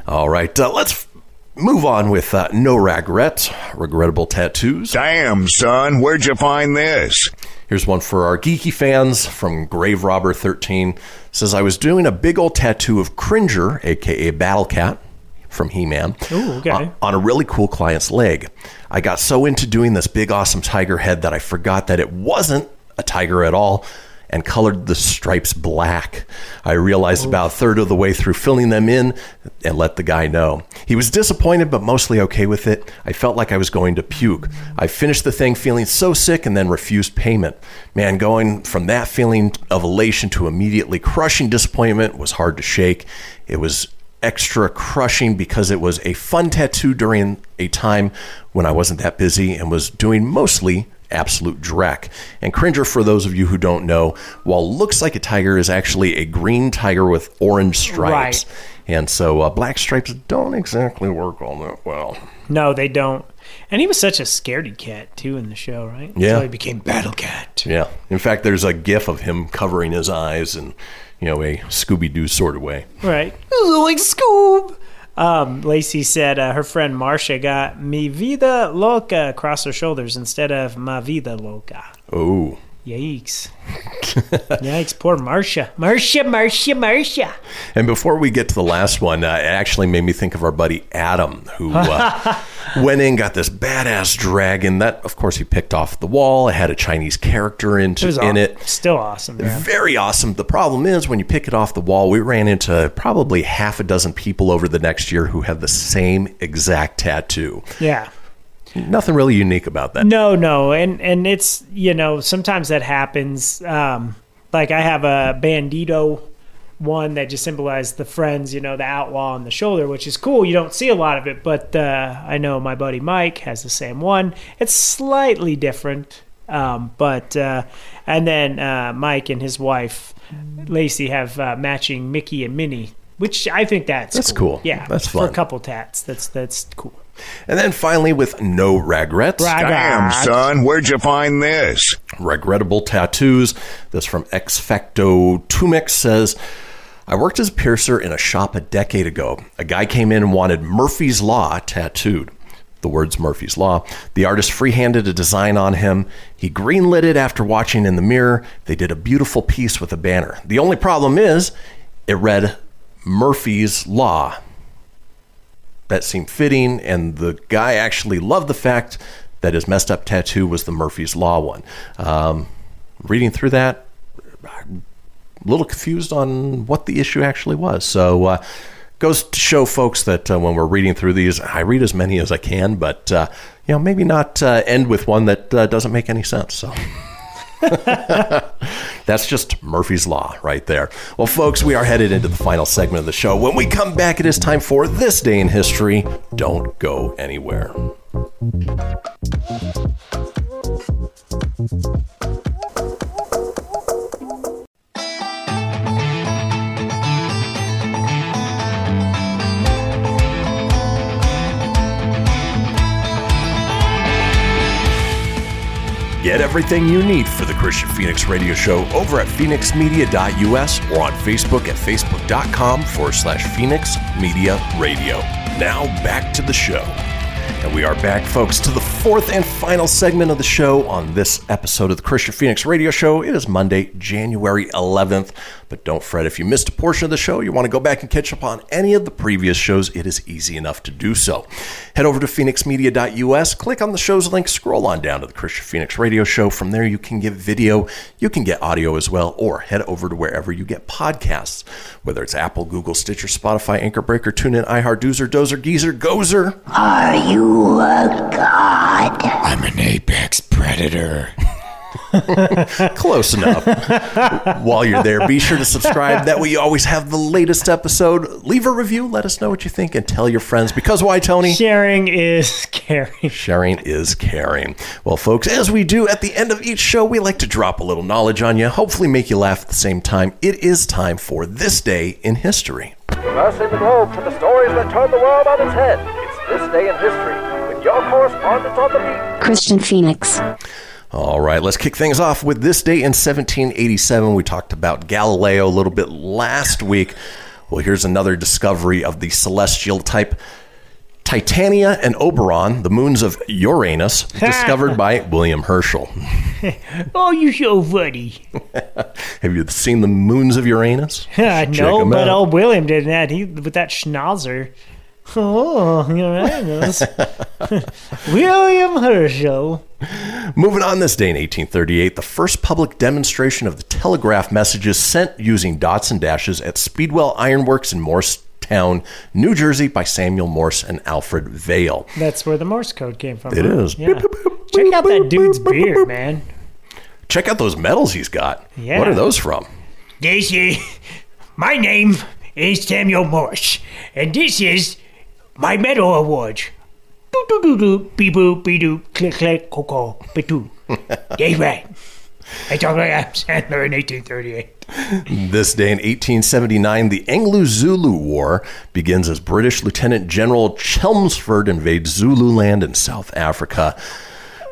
All right, uh, let's f- move on with uh, no regrets, regrettable tattoos. Damn, son, where'd you find this? Here's one for our geeky fans from Grave Robber thirteen. It says, I was doing a big old tattoo of Cringer, a k a. Battle Cat, from He-Man. Ooh, okay. uh, on a really cool client's leg. I got so into doing this big, awesome tiger head that I forgot that it wasn't a tiger at all, and colored the stripes black. I realized Oof. about a third of the way through filling them in and let the guy know. He was disappointed, but mostly okay with it. I felt like I was going to puke. I finished the thing feeling so sick and then refused payment. Man, going from that feeling of elation to immediately crushing disappointment was hard to shake. It was extra crushing because it was a fun tattoo during a time when I wasn't that busy and was doing mostly absolute dreck. And Cringer, for those of you who don't know, while looks like a tiger, is actually a green tiger with orange stripes. Right. And so uh, black stripes don't exactly work all that well. No, they don't. And he was such a scaredy cat, too, in the show, right? Yeah. So he became Battle Cat. Yeah. In fact, there's a gif of him covering his eyes in, you know, a Scooby-Doo sort of way. Right. Like Scoob! Um, Lacey said uh, her friend Marcia got Mi Vida Loca across her shoulders instead of Ma Vida Loca. Oh. Yikes. Yikes, poor Marcia. Marcia, Marcia, Marcia. And before we get to the last one, uh, it actually made me think of our buddy Adam, who uh, went in, got this badass dragon. That, of course, he picked off the wall. It had a Chinese character in, to, it, was in it. Still awesome, man. Very awesome. The problem is, when you pick it off the wall, we ran into probably half a dozen people over the next year who have the same exact tattoo. Yeah. Nothing really unique about that. No, no. And and it's, you know, sometimes that happens. Um, like I have a Bandito one that just symbolized the friends, you know, the outlaw on the shoulder, which is cool. You don't see a lot of it. But uh, I know my buddy Mike has the same one. It's slightly different. Um, but uh, and then uh, Mike and his wife, Lacey, have uh, matching Mickey and Minnie, which I think that's, that's cool. cool. Yeah, that's fun. For a couple tats. That's, that's cool. And then finally, with no regrets. Regret. Damn, son, where'd you find this? Regrettable tattoos. This from Xfecto Tumix says, I worked as a piercer in a shop a decade ago. A guy came in and wanted Murphy's Law tattooed. The word's Murphy's Law. The artist free-handed a design on him. He greenlit it after watching in the mirror. They did a beautiful piece with a banner. The only problem is it read Murphy's Law. That seemed fitting, and the guy actually loved the fact that his messed up tattoo was the Murphy's Law one. Um, reading through that, I'm a little confused on what the issue actually was. So, uh, goes to show folks that uh, when we're reading through these, I read as many as I can, but uh, you know, maybe not uh, end with one that uh, doesn't make any sense. So that's just Murphy's Law right there. Well, folks, we are headed into the final segment of the show. When we come back, it is time for This Day in History. Don't go anywhere. Get everything you need for the Kristian Fenix Radio Show over at fenix media dot u s or on Facebook at facebook.com forward slash Fenix Media Radio. Now back to the show. And we are back, folks, to the fourth and final segment of the show on this episode of the Kristian Fenix Radio Show. It is Monday, January eleventh. But don't fret if you missed a portion of the show. You want to go back and catch up on any of the previous shows, it is easy enough to do so. Head over to fenix media dot u s, click on the show's link, scroll on down to the Kristian Fenix Radio Show. From there, you can get video, you can get audio as well, or head over to wherever you get podcasts, whether it's Apple, Google, Stitcher, Spotify, Anchor Breaker, TuneIn, iHeart, Doozer, Dozer, Geezer, Gozer. Are you a god? I'm an apex predator. Close enough. While you're there, be sure to subscribe. That way you always have the latest episode. Leave a review. Let us know what you think and tell your friends. Because why, Tony? Sharing is caring. Sharing is caring. Well, folks, as we do at the end of each show, we like to drop a little knowledge on you, hopefully make you laugh at the same time. It is time for This Day in History. Mercy the globe for the stories that turn the world on its head. It's This Day in History with your correspondent on the beat, Kristian Fenix. All right, let's kick things off with this day in seventeen eighty-seven. We talked about Galileo a little bit last week. Well, here's another discovery of the celestial type. Titania and Oberon, the moons of Uranus, discovered by William Herschel. Oh, you're so funny. Have you seen the moons of Uranus? No, but out. Old William did that. He with that schnauzer. Oh, Uranus. William Herschel. Moving on, this day in eighteen thirty-eight, the first public demonstration of the telegraph messages sent using dots and dashes at Speedwell Ironworks in Morristown, New Jersey, by Samuel Morse and Alfred Vail. That's where the Morse code came from. It right? is. Yeah. Boop, boop, boop, Check boop, out that boop, dude's boop, beard, boop. Man. Check out those medals he's got. Yeah. What are those from? This is my name is Samuel Morse, and this is my medal award. Doop, doop, doop, doop, beep, boop, beep, doop, click, click, coco, bitoo. That's right. I talk like Adam Sandler in eighteen thirty-eight. This day in eighteen seventy-nine, the Anglo-Zulu War begins as British Lieutenant General Chelmsford invades Zululand in South Africa.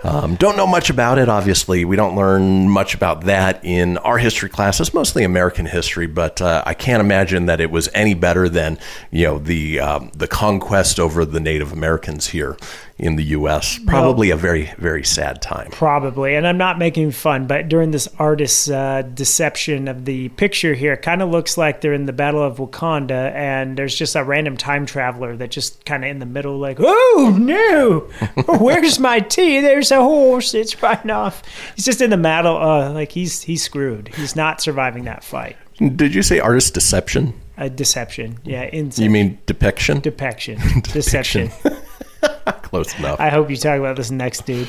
Um, don't know much about it, obviously. We don't learn much about that in our history classes, mostly American history, but uh, I can't imagine that it was any better than, you know, the um, the conquest over the Native Americans here in the U S Probably well, a very, very sad time. Probably, and I'm not making fun, but during this artist's uh, deception of the picture here, it kind of looks like they're in the Battle of Wakanda, and there's just a random time traveler that just kind of in the middle like, oh, no, where's my tea? There's a horse, it's right off. He's just in the battle, uh, like he's he's screwed. He's not surviving that fight. Did you say artist deception? A deception, yeah. Inception. You mean depiction? Depiction. Deception. Close enough. I hope you talk about this next, dude.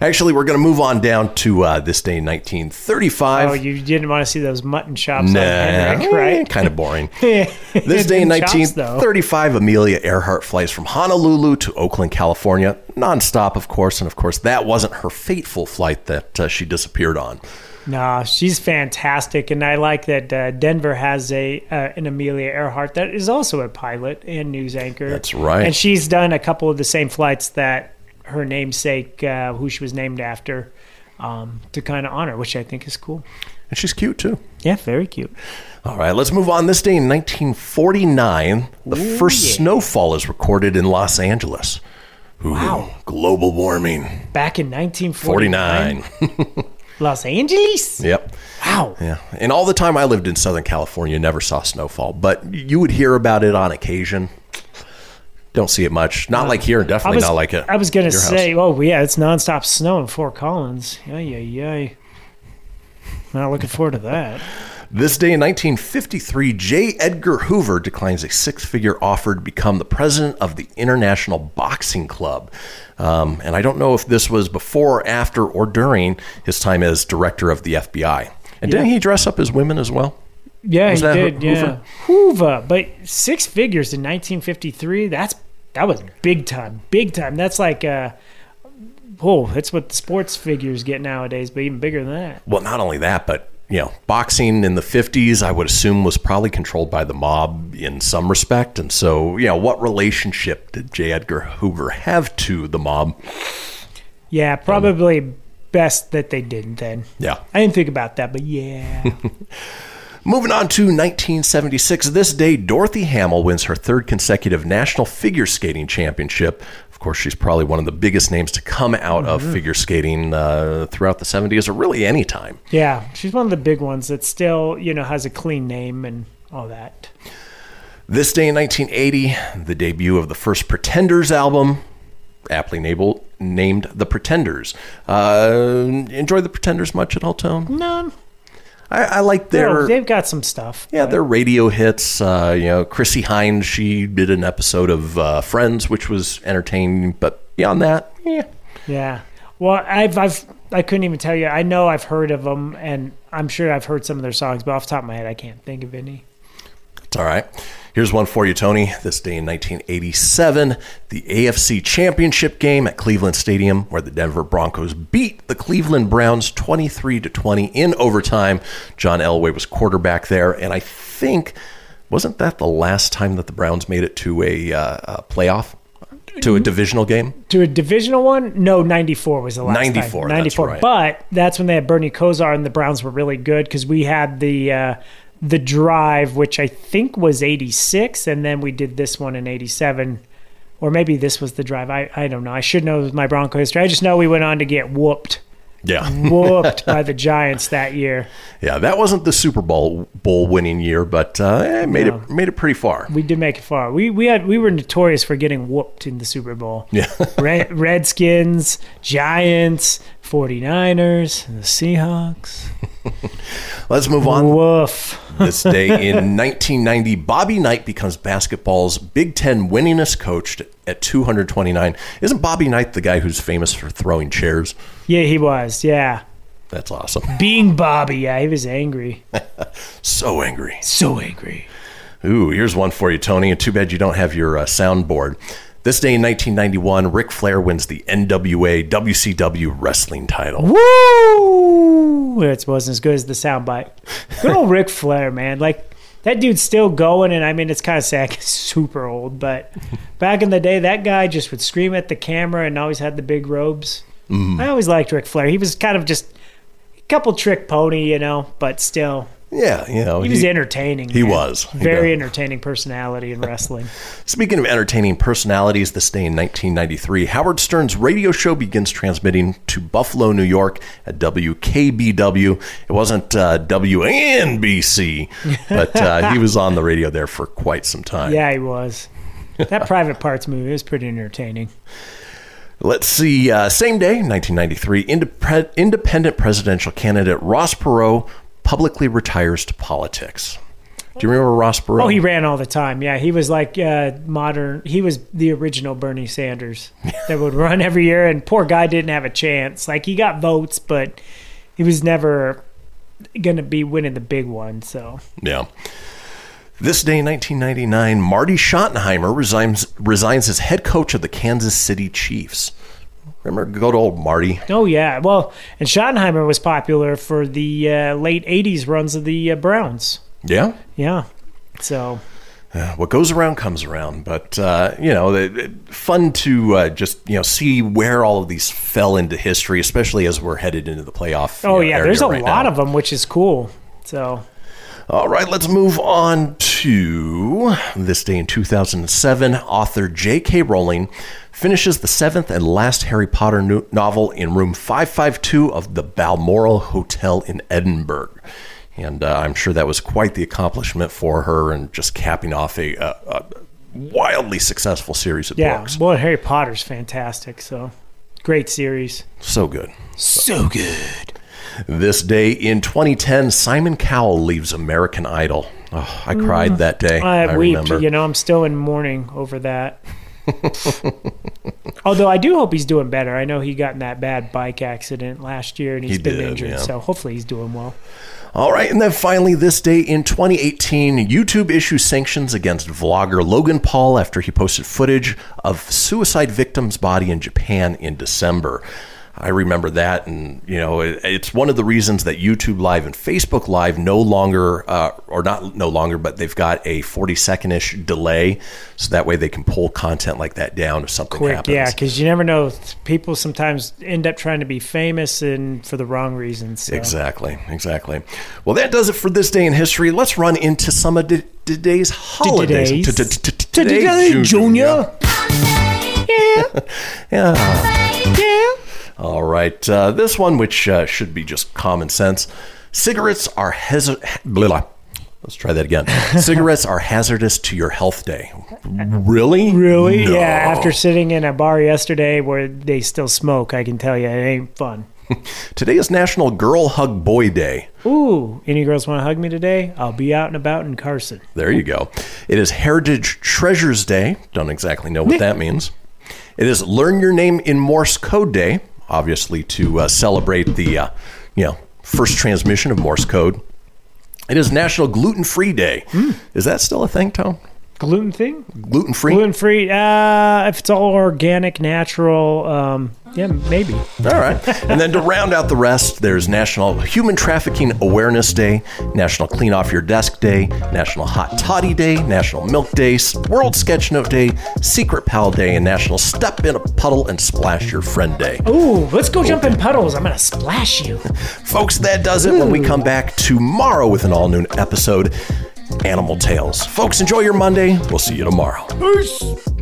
Actually, we're going to move on down to uh, this day in nineteen thirty-five. Oh, you didn't want to see those mutton chops nah, on Henrik, right? Kind of boring. This day in nineteen thirty-five, chops, Amelia Earhart flies from Honolulu to Oakland, California, nonstop, of course. And, of course, that wasn't her fateful flight that uh, she disappeared on. No, she's fantastic, and I like that uh, Denver has a uh, an Amelia Earhart that is also a pilot and news anchor. That's right. And she's done a couple of the same flights that her namesake, uh, who she was named after, um, to kind of honor, which I think is cool. And she's cute, too. Yeah, very cute. All right, let's move on. This day in nineteen forty-nine, the Ooh, first yeah. snowfall is recorded in Los Angeles. Ooh, wow. Global warming. Back in nineteen forty-nine. forty-nine Los Angeles? Yep. Wow. Yeah. And all the time I lived in Southern California, never saw snowfall. But you would hear about it on occasion. Don't see it much. Not uh, like here, definitely was, not like it. I was going to say, house. oh, yeah, it's nonstop snow in Fort Collins. Yay, yay, yay. Not looking forward to that. This day in nineteen fifty-three, J. Edgar Hoover declines a six-figure offer to become the president of the International Boxing Club. Um, and I don't know if this was before, after, or during his time as director of the F B I. And yeah. didn't he dress up as women as well? Yeah, was he did. Ho- yeah, Hoover. But six figures in nineteen fifty-three, that's that was big time, big time. That's like... Uh, Oh, that's what the sports figures get nowadays, but even bigger than that. Well, not only that, but you know, boxing in the fifties, I would assume, was probably controlled by the mob in some respect. And so, you know, what relationship did J. Edgar Hoover have to the mob? Yeah, probably um, best that they didn't then. Yeah. I didn't think about that, but yeah. Moving on to nineteen seventy-six, this day, Dorothy Hamill wins her third consecutive National Figure Skating Championship. Of course, she's probably one of the biggest names to come out mm-hmm. of figure skating uh, throughout the seventies, or really any time. Yeah, she's one of the big ones that still, you know, has a clean name and all that. This day in nineteen eighty, the debut of the first Pretenders album, aptly named, named The Pretenders. Uh, enjoy The Pretenders much at all, Tone? None. I, I like their... Yeah, they've got some stuff. Yeah, but their radio hits. Uh, you know, Chrissie Hynde, she did an episode of uh, Friends, which was entertaining. But beyond that, yeah. Yeah. Well, I've, I've, I couldn't even tell you. I know I've heard of them, and I'm sure I've heard some of their songs, but off the top of my head, I can't think of any. That's all right. Here's one for you, Tony. This day in nineteen eighty-seven, the A F C Championship game at Cleveland Stadium, where the Denver Broncos beat the Cleveland Browns twenty-three to twenty in overtime. John Elway was quarterback there, and I think, wasn't that the last time that the Browns made it to a, uh, a playoff, to a divisional game? To a divisional one? No, ninety-four was the last ninety-four, time. ninety-four, that's right. But that's when they had Bernie Kosar, and the Browns were really good because we had the... Uh, The Drive, which I think was eighty-six, and then we did this one in eighty-seven, or maybe this was The Drive. I, I don't know. I should know my Bronco history. I just know we went on to get whooped. Yeah. whooped by the Giants that year. Yeah, that wasn't the Super Bowl bowl winning year, but uh, it made no. it made it pretty far. We did make it far. We we had we were notorious for getting whooped in the Super Bowl. Yeah. Red, Redskins, Giants, forty-niners, and the Seahawks. Let's move on. Woof. This day in nineteen ninety, Bobby Knight becomes basketball's Big Ten winningest coach at two hundred twenty-nine. Isn't Bobby Knight the guy who's famous for throwing chairs? Yeah, he was. Yeah. That's awesome. Being Bobby, yeah, he was angry. So angry. So angry. Ooh, here's one for you, Tony. And too bad you don't have your uh, soundboard. This day in nineteen ninety-one, Ric Flair wins the N W A W C W wrestling title. Woo! It wasn't as good as the soundbite. Good old Ric Flair, man. Like, that dude's still going, and I mean, it's kind of sad. He's super old, but back in the day, that guy just would scream at the camera and always had the big robes. Mm. I always liked Ric Flair. He was kind of just a couple trick pony, you know, but still... Yeah, you know. He was he, entertaining. He man. was. He Very did. entertaining personality in wrestling. Speaking of entertaining personalities, this day in nineteen ninety-three, Howard Stern's radio show begins transmitting to Buffalo, New York at W K B W. It wasn't uh, W N B C, but uh, he was on the radio there for quite some time. Yeah, he was. That Private Parts movie was pretty entertaining. Let's see. Uh, same day, nineteen ninety-three, indep- independent presidential candidate Ross Perot publicly retires to politics. Do you remember Ross Perot? Oh, he ran all the time. Yeah, he was like uh, modern. He was the original Bernie Sanders that would run every year, and poor guy didn't have a chance. Like, he got votes, but he was never going to be winning the big one. So yeah. This day in nineteen ninety-nine, Marty Schottenheimer resigns, resigns as head coach of the Kansas City Chiefs. Remember, good old Marty. Oh, yeah. Well, and Schottenheimer was popular for the uh, late eighties runs of the uh, Browns. Yeah? Yeah. So. Uh, what goes around comes around, but uh, you know, it, it, fun to uh, just you know see where all of these fell into history, especially as we're headed into the playoff. Oh you know, yeah, there's a right lot now. of them, which is cool. So, all right, let's move on to this day in two thousand seven. Author J K. Rowling finishes the seventh and last Harry Potter no- novel in room five fifty-two of the Balmoral Hotel in Edinburgh. And uh, I'm sure that was quite the accomplishment for her, and just capping off a, a, a wildly successful series of yeah, books. Yeah, well, Harry Potter's fantastic, so great series. So good. So, so good. This day in twenty ten, Simon Cowell leaves American Idol. Oh, I mm. cried that day. I, I weeped. Remember. You know, I'm still in mourning over that. Although I do hope he's doing better. I know he got in that bad bike accident last year, and he's he been did, injured, yeah. so hopefully he's doing well. All right, and then finally, this day in twenty eighteen, YouTube issues sanctions against vlogger Logan Paul after he posted footage of suicide victim's body in Japan in December. I remember that, and you know, it, it's one of the reasons that YouTube Live and Facebook Live no longer, uh, or not no longer, but they've got a forty-second-ish delay, so that way they can pull content like that down if something Quick, happens. Yeah, because you never know. People sometimes end up trying to be famous and for the wrong reasons. So. Exactly, exactly. Well, that does it for this day in history. Let's run into some of today's holidays. Today, Junior. Yeah. Yeah. Yeah. All right, uh, this one, which uh, should be just common sense. Cigarettes are hazard. Let's try that again. Cigarettes are hazardous to your health day. Really? Really? No. Yeah, after sitting in a bar yesterday where they still smoke, I can tell you it ain't fun. Today is National Girl Hug Boy Day. Ooh, any girls want to hug me today? I'll be out and about in Carson. There you go. It is Heritage Treasures Day. Don't exactly know what that means. It is Learn Your Name in Morse Code Day. Obviously, to uh, celebrate the uh, you know first transmission of Morse code. It is National Gluten Free Day. Mm. Is that still a thing, Tom? Gluten thing? Gluten free? Gluten free. Uh, if it's all organic, natural, um, yeah, maybe. All right. And then to round out the rest, there's National Human Trafficking Awareness Day, National Clean Off Your Desk Day, National Hot Toddy Day, National Milk Day, World Sketchnote Day, Secret Pal Day, and National Step in a Puddle and Splash Your Friend Day. Ooh, let's go jump in puddles. I'm going to splash you. Folks, that does it. Ooh. When we come back tomorrow with an all-noon episode, Animal Tales. Folks, enjoy your Monday. We'll see you tomorrow. Peace.